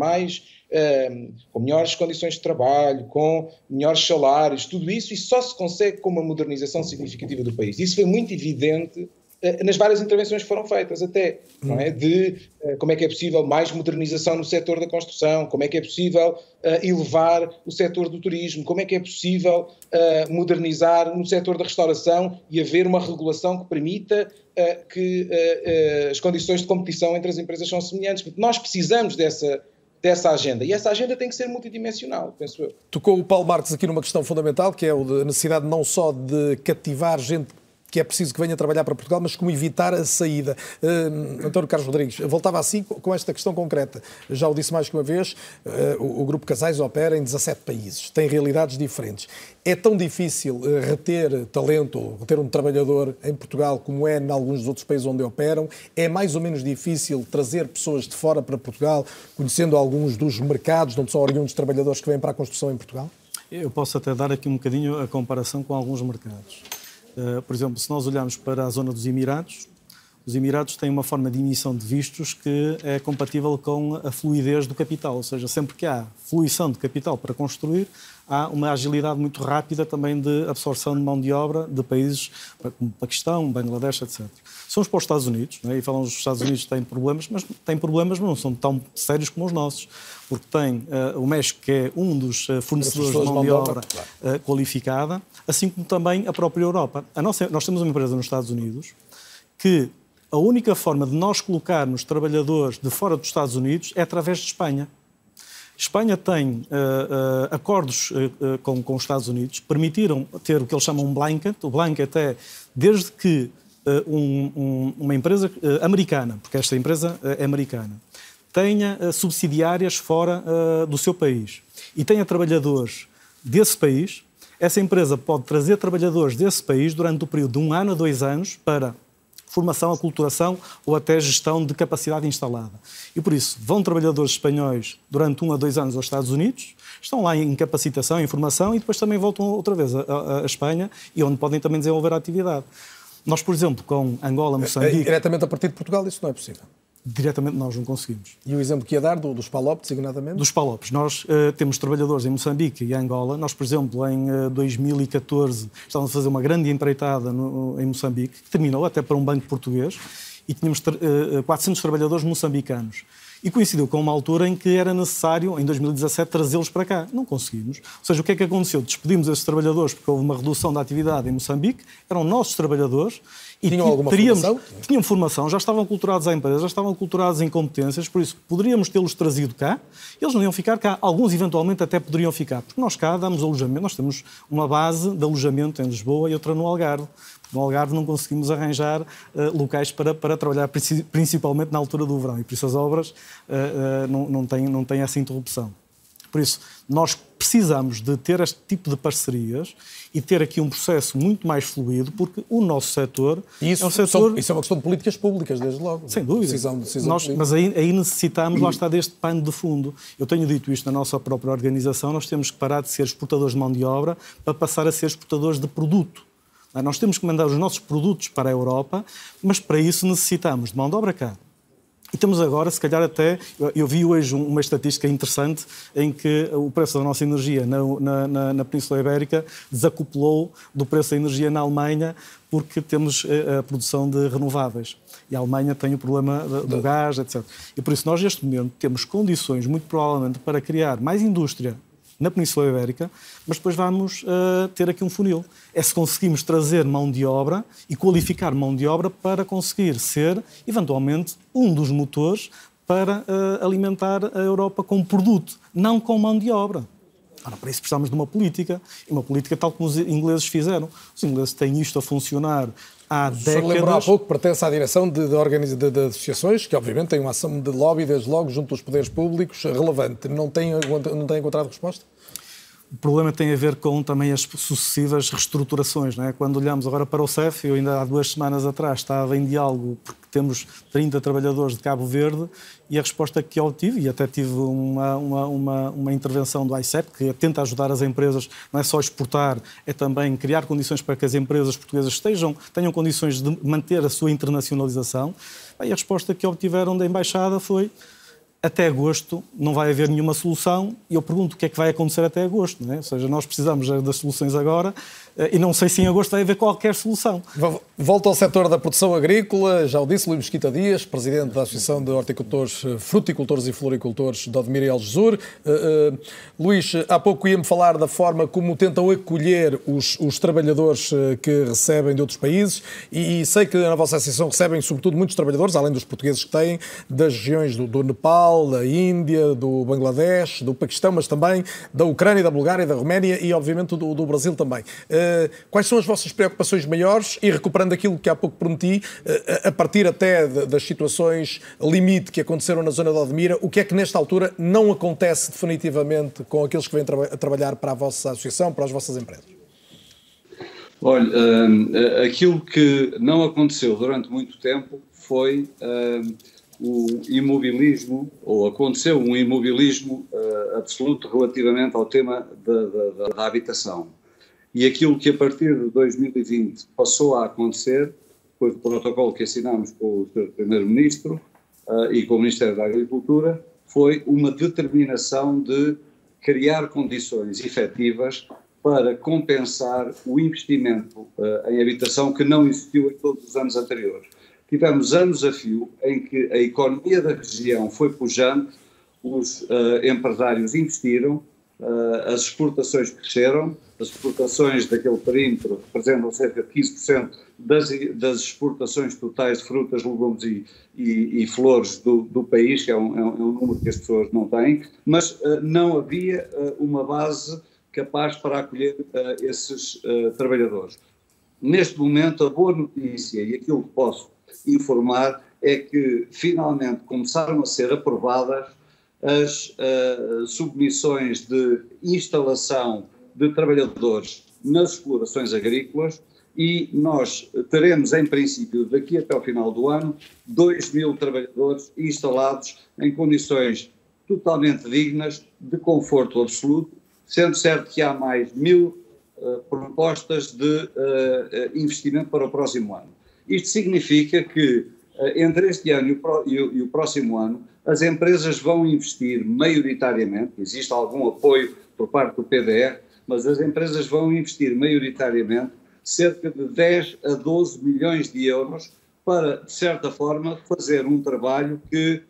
com melhores condições de trabalho, com melhores salários, tudo isso, e só se consegue com uma modernização significativa do país. Isso foi muito evidente nas várias intervenções que foram feitas até, não é? De como é que é possível mais modernização no setor da construção, como é que é possível elevar o setor do turismo, como é que é possível modernizar no setor da restauração e haver uma regulação que permita que as condições de competição entre as empresas são semelhantes. Porque nós precisamos dessa agenda. E essa agenda tem que ser multidimensional, penso eu. Tocou o Paulo Marques aqui numa questão fundamental, que é a necessidade não só de cativar gente que é preciso que venha trabalhar para Portugal, mas como evitar a saída. António Carlos Rodrigues, voltava assim com esta questão concreta. Já o disse mais que uma vez, o Grupo Casais opera em 17 países, tem realidades diferentes. É tão difícil reter talento, reter um trabalhador em Portugal como é em alguns dos outros países onde operam? É mais ou menos difícil trazer pessoas de fora para Portugal, conhecendo alguns dos mercados, não só oriundos trabalhadores que vêm para a construção em Portugal? Eu posso até dar aqui um bocadinho a comparação com alguns mercados. Por exemplo, se nós olharmos para a zona dos Emirados, os Emirados têm uma forma de emissão de vistos que é compatível com a fluidez do capital, ou seja, sempre que há fluição de capital para construir, há uma agilidade muito rápida também de absorção de mão de obra de países como Paquistão, Bangladesh, etc. Somos para os Estados Unidos, né? E falam que os Estados Unidos têm problemas, mas não são tão sérios como os nossos, porque tem o México, que é um dos fornecedores de mão de obra qualificada, assim como também a própria Europa. Nós temos uma empresa nos Estados Unidos que a única forma de nós colocarmos trabalhadores de fora dos Estados Unidos é através de Espanha. Espanha tem acordos com os Estados Unidos, permitiram ter o que eles chamam um blanket. O blanket é, desde que uma empresa americana, porque esta empresa é americana, tenha subsidiárias fora do seu país e tenha trabalhadores desse país, essa empresa pode trazer trabalhadores desse país durante o período de 1 ano a 2 anos para formação, aculturação ou até gestão de capacidade instalada. E por isso, vão trabalhadores espanhóis durante 1 a 2 anos aos Estados Unidos, estão lá em capacitação, em formação e depois também voltam outra vez à Espanha e onde podem também desenvolver a atividade. Nós, por exemplo, com Angola, Moçambique... Diretamente a partir de Portugal isso não é possível? Diretamente nós não conseguimos. E o exemplo que ia dar dos PALOP, designadamente? Dos PALOP. Nós temos trabalhadores em Moçambique e Angola. Nós, por exemplo, em 2014, estávamos a fazer uma grande empreitada em Moçambique, que terminou até para um banco português, e tínhamos 400 trabalhadores moçambicanos. E coincidiu com uma altura em que era necessário, em 2017, trazê-los para cá. Não conseguimos. Ou seja, o que é que aconteceu? Despedimos esses trabalhadores porque houve uma redução da atividade em Moçambique, eram nossos trabalhadores. E tinham alguma formação? Tinham formação, já estavam culturados à empresa, já estavam culturados em competências, por isso poderíamos tê-los trazido cá, eles não iam ficar cá, alguns eventualmente até poderiam ficar, porque nós cá damos alojamento, nós temos uma base de alojamento em Lisboa e outra no Algarve. No Algarve não conseguimos arranjar locais para trabalhar, principalmente na altura do verão, e por isso as obras não têm essa interrupção. Por isso, nós precisamos de ter este tipo de parcerias e ter aqui um processo muito mais fluido, porque o nosso setor... Isso é uma questão de políticas públicas, desde logo. Sem dúvida. Mas aí necessitamos, lá está, deste pano de fundo. Eu tenho dito isto na nossa própria organização, nós temos que parar de ser exportadores de mão de obra para passar a ser exportadores de produto. Nós temos que mandar os nossos produtos para a Europa, mas para isso necessitamos de mão de obra cá. E temos agora, se calhar até, eu vi hoje uma estatística interessante em que o preço da nossa energia na Península Ibérica desacoplou do preço da energia na Alemanha porque temos a produção de renováveis. E a Alemanha tem o problema do gás, etc. E por isso nós, neste momento, temos condições, muito provavelmente, para criar mais indústria na Península Ibérica, mas depois vamos ter aqui um funil. É se conseguimos trazer mão de obra e qualificar mão de obra para conseguir ser, eventualmente, um dos motores para alimentar a Europa com produto, não com mão de obra. Ora, para isso precisamos de uma política, e uma política tal como os ingleses fizeram. Os ingleses têm isto a funcionar há décadas. Lembrar há pouco, pertence à direção de associações, que obviamente têm uma ação de lobby, desde logo, junto aos poderes públicos, relevante. Não têm encontrado resposta? O problema tem a ver com também as sucessivas reestruturações, não é? Quando olhamos agora para o CEF, eu ainda há 2 semanas atrás estava em diálogo porque temos 30 trabalhadores de Cabo Verde e a resposta que eu tive, e até tive uma intervenção do ICEP, que tenta ajudar as empresas, não é só exportar, é também criar condições para que as empresas portuguesas tenham condições de manter a sua internacionalização. E a resposta que obtiveram da Embaixada foi: até agosto não vai haver nenhuma solução, e eu pergunto o que é que vai acontecer até agosto, não é? Ou seja, nós precisamos das soluções agora e não sei se em agosto vai haver qualquer solução. Volto ao setor da produção agrícola, já o disse, Luís Mesquita Dias, presidente da Associação de Horticultores, Fruticultores e Floricultores de Odemira e Aljezur. Luís, há pouco ia-me falar da forma como tentam acolher os trabalhadores que recebem de outros países e sei que na vossa associação recebem sobretudo muitos trabalhadores, além dos portugueses que têm, das regiões do Nepal, da Índia, do Bangladesh, do Paquistão, mas também da Ucrânia, da Bulgária, da Roménia e, obviamente, do Brasil também. quais são as vossas preocupações maiores e, recuperando aquilo que há pouco prometi, a partir até das situações limite que aconteceram na zona de Odemira, o que é que nesta altura não acontece definitivamente com aqueles que vêm trabalhar para a vossa associação, para as vossas empresas? Olha, aquilo que não aconteceu durante muito tempo foi o imobilismo, ou aconteceu um imobilismo absoluto relativamente ao tema da habitação. E aquilo que a partir de 2020 passou a acontecer, foi o protocolo que assinámos com o Sr. Primeiro-Ministro e com o Ministério da Agricultura, foi uma determinação de criar condições efetivas para compensar o investimento em habitação que não existiu em todos os anos anteriores. Tivemos anos a fio em que a economia da região foi pujante, os empresários investiram, as exportações cresceram, as exportações daquele perímetro representam cerca de 15% das exportações totais de frutas, legumes e flores do país, que é um número que as pessoas não têm, mas não havia uma base capaz para acolher esses trabalhadores. Neste momento, a boa notícia e aquilo que posso informar é que finalmente começaram a ser aprovadas as submissões de instalação de trabalhadores nas explorações agrícolas e nós teremos, em princípio, daqui até ao final do ano, 2.000 trabalhadores instalados em condições totalmente dignas, de conforto absoluto, sendo certo que há mais 1.000 propostas de investimento para o próximo ano. Isto significa que entre este ano e o próximo ano as empresas vão investir maioritariamente, existe algum apoio por parte do PDR, mas as empresas vão investir maioritariamente cerca de 10 a 12 milhões de euros para, de certa forma, fazer um trabalho que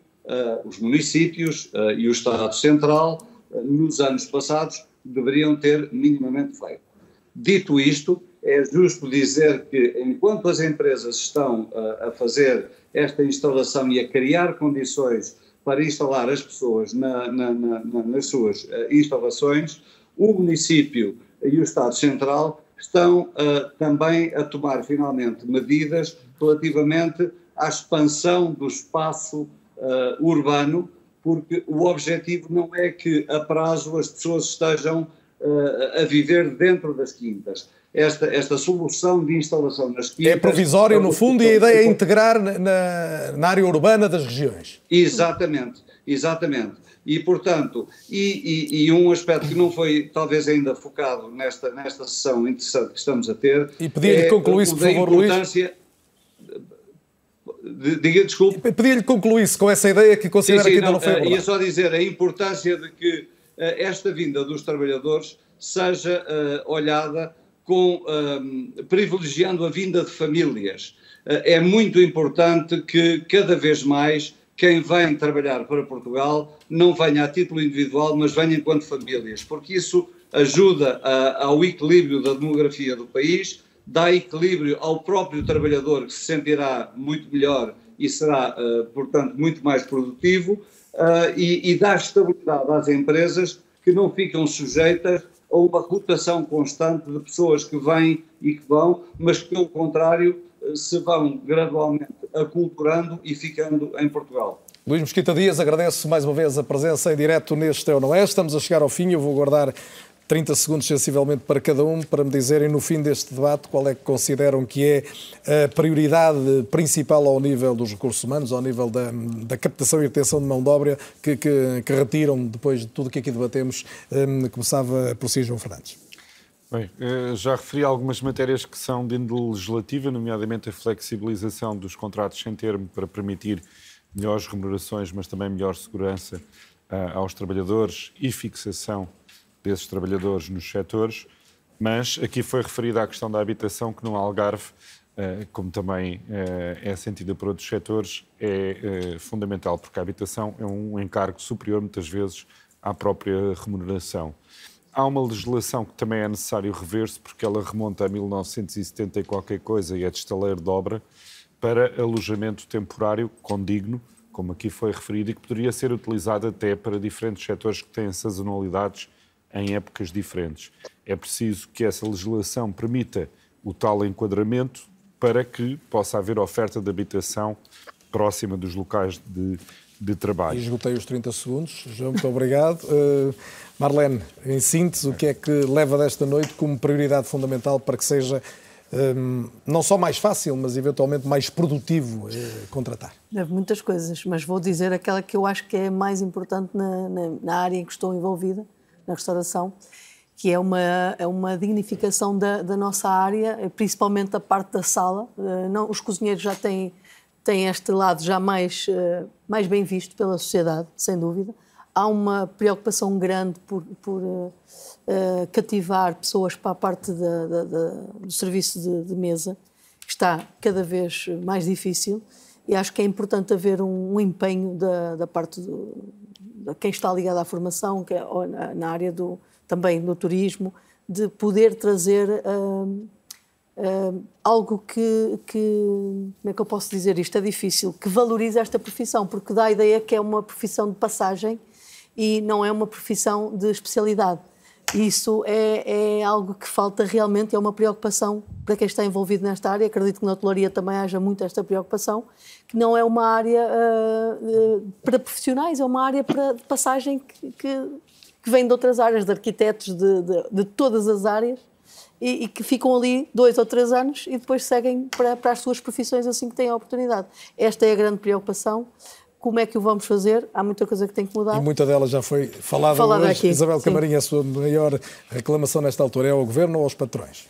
os municípios e o Estado Central nos anos passados deveriam ter minimamente feito. Dito isto, é justo dizer que enquanto as empresas estão a fazer esta instalação e a criar condições para instalar as pessoas nas suas instalações, o município e o Estado Central estão também a tomar finalmente medidas relativamente à expansão do espaço urbano, porque o objetivo não é que a prazo as pessoas estejam a viver dentro das quintas. Esta solução de instalação nas quintas... É provisório, no fundo, e a ideia é integrar na área urbana das regiões. Exatamente, exatamente. E, portanto, e um aspecto que não foi, talvez, ainda focado nesta sessão interessante que estamos a ter... E pedia-lhe que concluísse, por favor, Luís. Diga, desculpe. Pedia-lhe que concluísse com essa ideia que considera que ainda não foi abordada. Ia só dizer a importância de que esta vinda dos trabalhadores seja olhada... privilegiando a vinda de famílias. É muito importante que cada vez mais quem vem trabalhar para Portugal não venha a título individual, mas venha enquanto famílias, porque isso ajuda ao equilíbrio da demografia do país, dá equilíbrio ao próprio trabalhador que se sentirá muito melhor e será, portanto, muito mais produtivo e dá estabilidade às empresas que não ficam sujeitas a uma rotação constante de pessoas que vêm e que vão, mas que, pelo contrário, se vão gradualmente aculturando e ficando em Portugal. Luís Mesquita Dias, agradeço mais uma vez a presença em direto neste Eu Não É. Estamos a chegar ao fim, eu vou guardar 30 segundos sensivelmente para cada um, para me dizerem no fim deste debate qual é que consideram que é a prioridade principal ao nível dos recursos humanos, ao nível da captação e retenção de mão de obra que retiram depois de tudo que aqui debatemos. Começava por si, João Fernandes. Bem, já referi algumas matérias que são de índole legislativa, nomeadamente a flexibilização dos contratos sem termo para permitir melhores remunerações, mas também melhor segurança aos trabalhadores e fixação desses trabalhadores nos setores, mas aqui foi referida a questão da habitação, que no Algarve, como também é sentida por outros setores, é fundamental, porque a habitação é um encargo superior, muitas vezes, à própria remuneração. Há uma legislação que também é necessário rever-se, porque ela remonta a 1970 e qualquer coisa, e é de estaleiro de obra, para alojamento temporário condigno, como aqui foi referido, e que poderia ser utilizado até para diferentes setores que têm sazonalidades em épocas diferentes. é preciso que essa legislação permita o tal enquadramento para que possa haver oferta de habitação próxima dos locais de trabalho. E esgotei os 30 segundos. João, muito obrigado. Marlene, em síntese, o que é que leva desta noite como prioridade fundamental para que seja não só mais fácil, mas eventualmente mais produtivo contratar? Há muitas coisas, mas vou dizer aquela que eu acho que é mais importante na área em que estou envolvida, na restauração, que é uma dignificação da nossa área, principalmente da parte da sala. Não, os cozinheiros já têm este lado já mais bem visto pela sociedade, sem dúvida. Há uma preocupação grande por cativar pessoas para a parte do serviço de mesa, que está cada vez mais difícil, e acho que é importante haver um empenho da parte de quem está ligado à formação, que é, ou na área também do turismo, de poder trazer algo que, como é que eu posso dizer isto, é difícil, que valorize esta profissão, porque dá a ideia que é uma profissão de passagem e não é uma profissão de especialidade. Isso é algo que falta realmente, é uma preocupação para quem está envolvido nesta área. Acredito que na hotelaria também haja muito esta preocupação, que não é uma área para profissionais, é uma área de passagem que vem de outras áreas, de arquitetos, de todas as áreas, e que ficam ali 2 ou 3 anos e depois seguem para as suas profissões assim que têm a oportunidade. Esta é a grande preocupação. Como é que o vamos fazer? Há muita coisa que tem que mudar. E muita delas já foi falada hoje. Aqui. Isabel Camarinha, a sua maior reclamação nesta altura é ao Governo ou aos patrões?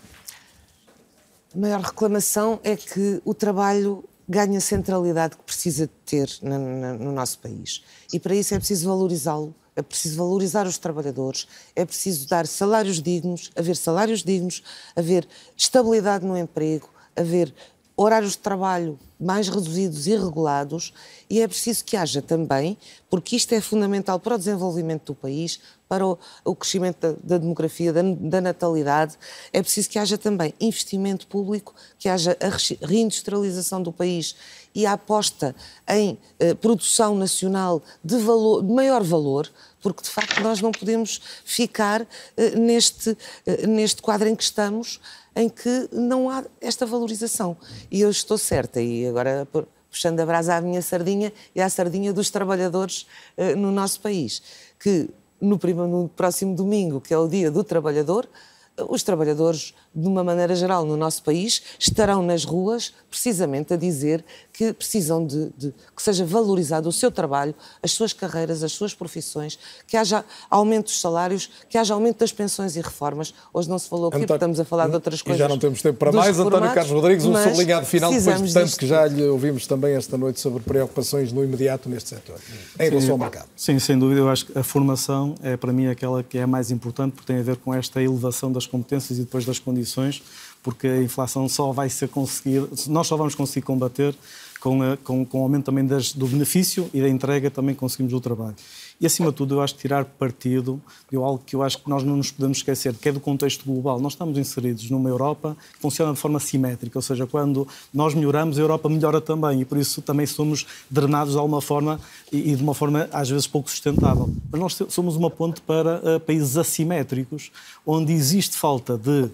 A maior reclamação é que o trabalho ganha a centralidade que precisa de ter no nosso país. E para isso é preciso valorizá-lo, é preciso valorizar os trabalhadores, é preciso dar salários dignos, haver salários dignos, haver estabilidade no emprego, haver horários de trabalho mais reduzidos e regulados, e é preciso que haja também, porque isto é fundamental para o desenvolvimento do país, para o crescimento da demografia, da natalidade, é preciso que haja também investimento público, que haja a reindustrialização do país e a aposta em produção nacional de maior valor, porque de facto nós não podemos ficar neste quadro em que estamos, em que não há esta valorização. E eu estou certa, e agora puxando a brasa à minha sardinha e à sardinha dos trabalhadores no nosso país, que no próximo domingo, que é o Dia do Trabalhador, os trabalhadores, de uma maneira geral, no nosso país, estarão nas ruas precisamente a dizer que precisam de que seja valorizado o seu trabalho, as suas carreiras, as suas profissões, que haja aumento dos salários, que haja aumento das pensões e reformas. Hoje não se falou aqui, porque estamos a falar de outras coisas. E já não temos tempo para mais. António Carlos Rodrigues, um sublinhado final, depois de tanto que já lhe ouvimos também esta noite sobre preocupações no imediato neste setor, em relação ao mercado. Sim, sem dúvida. Eu acho que a formação é, para mim, aquela que é a mais importante, porque tem a ver com esta elevação das competências e depois das condições, porque a inflação só vai ser conseguida, nós só vamos conseguir combater com o aumento também do benefício e da entrega também conseguimos do trabalho. E, acima de tudo, eu acho que tirar partido de algo que eu acho que nós não nos podemos esquecer, que é do contexto global. Nós estamos inseridos numa Europa que funciona de forma simétrica, ou seja, quando nós melhoramos, a Europa melhora também, e por isso também somos drenados de alguma forma e de uma forma, às vezes, pouco sustentável. Mas nós somos uma ponte para países assimétricos, onde existe falta de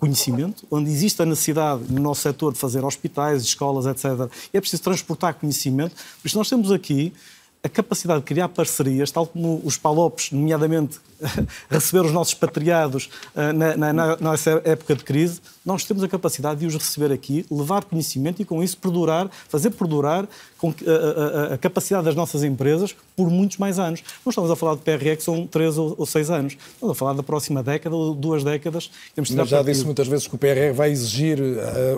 conhecimento, onde existe a necessidade no nosso setor de fazer hospitais, escolas, etc. E é preciso transportar conhecimento, por isso nós temos aqui a capacidade de criar parcerias, tal como os PALOPs, nomeadamente, receber os nossos expatriados nessa época de crise, nós temos a capacidade de os receber aqui, levar conhecimento e, com isso, fazer perdurar a capacidade das nossas empresas por muitos mais anos. Não estamos a falar de PRR, que são 3 ou 6 anos. Estamos a falar da próxima década ou 2 décadas. Mas já disse muitas vezes que o PRR vai exigir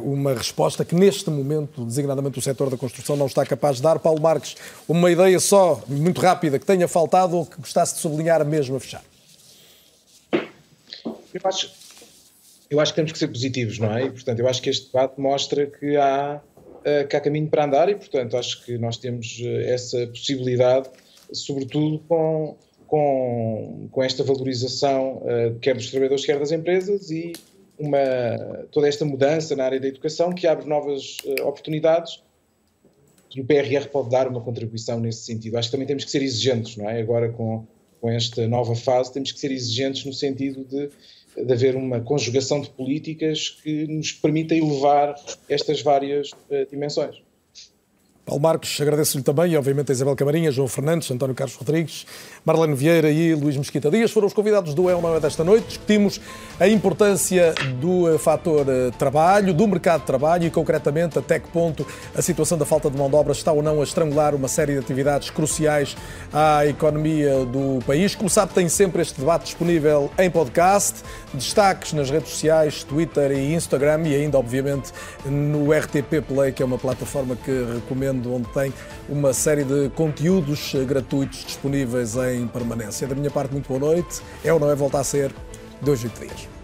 uma resposta que, neste momento, designadamente o setor da construção, não está capaz de dar. Paulo Marques, uma ideia só muito rápida, que tenha faltado ou que gostasse de sublinhar mesmo a fechar? Eu acho que temos que ser positivos, não é? E, portanto, eu acho que este debate mostra que há caminho para andar e, portanto, acho que nós temos essa possibilidade, sobretudo com esta valorização, quer dos trabalhadores, quer das empresas, e toda esta mudança na área da educação que abre novas oportunidades. E o PRR pode dar uma contribuição nesse sentido. Acho que também temos que ser exigentes, não é? Agora com com esta nova fase, temos que ser exigentes no sentido de haver uma conjugação de políticas que nos permita elevar estas várias dimensões. Paulo Marques, agradeço-lhe também, e obviamente a Isabel Camarinha, João Fernandes, António Carlos Rodrigues, Marlene Vieira e Luís Mesquita Dias foram os convidados do É ou Não É desta noite. Discutimos a importância do fator trabalho, do mercado de trabalho e, concretamente, até que ponto a situação da falta de mão de obra está ou não a estrangular uma série de atividades cruciais à economia do país. Como sabe, tem sempre este debate disponível em podcast, destaques nas redes sociais, Twitter e Instagram e ainda, obviamente, no RTP Play, que é uma plataforma que recomendo, onde tem uma série de conteúdos gratuitos disponíveis em permanência. Da minha parte, muito boa noite. É ou não é? Volta a ser 283.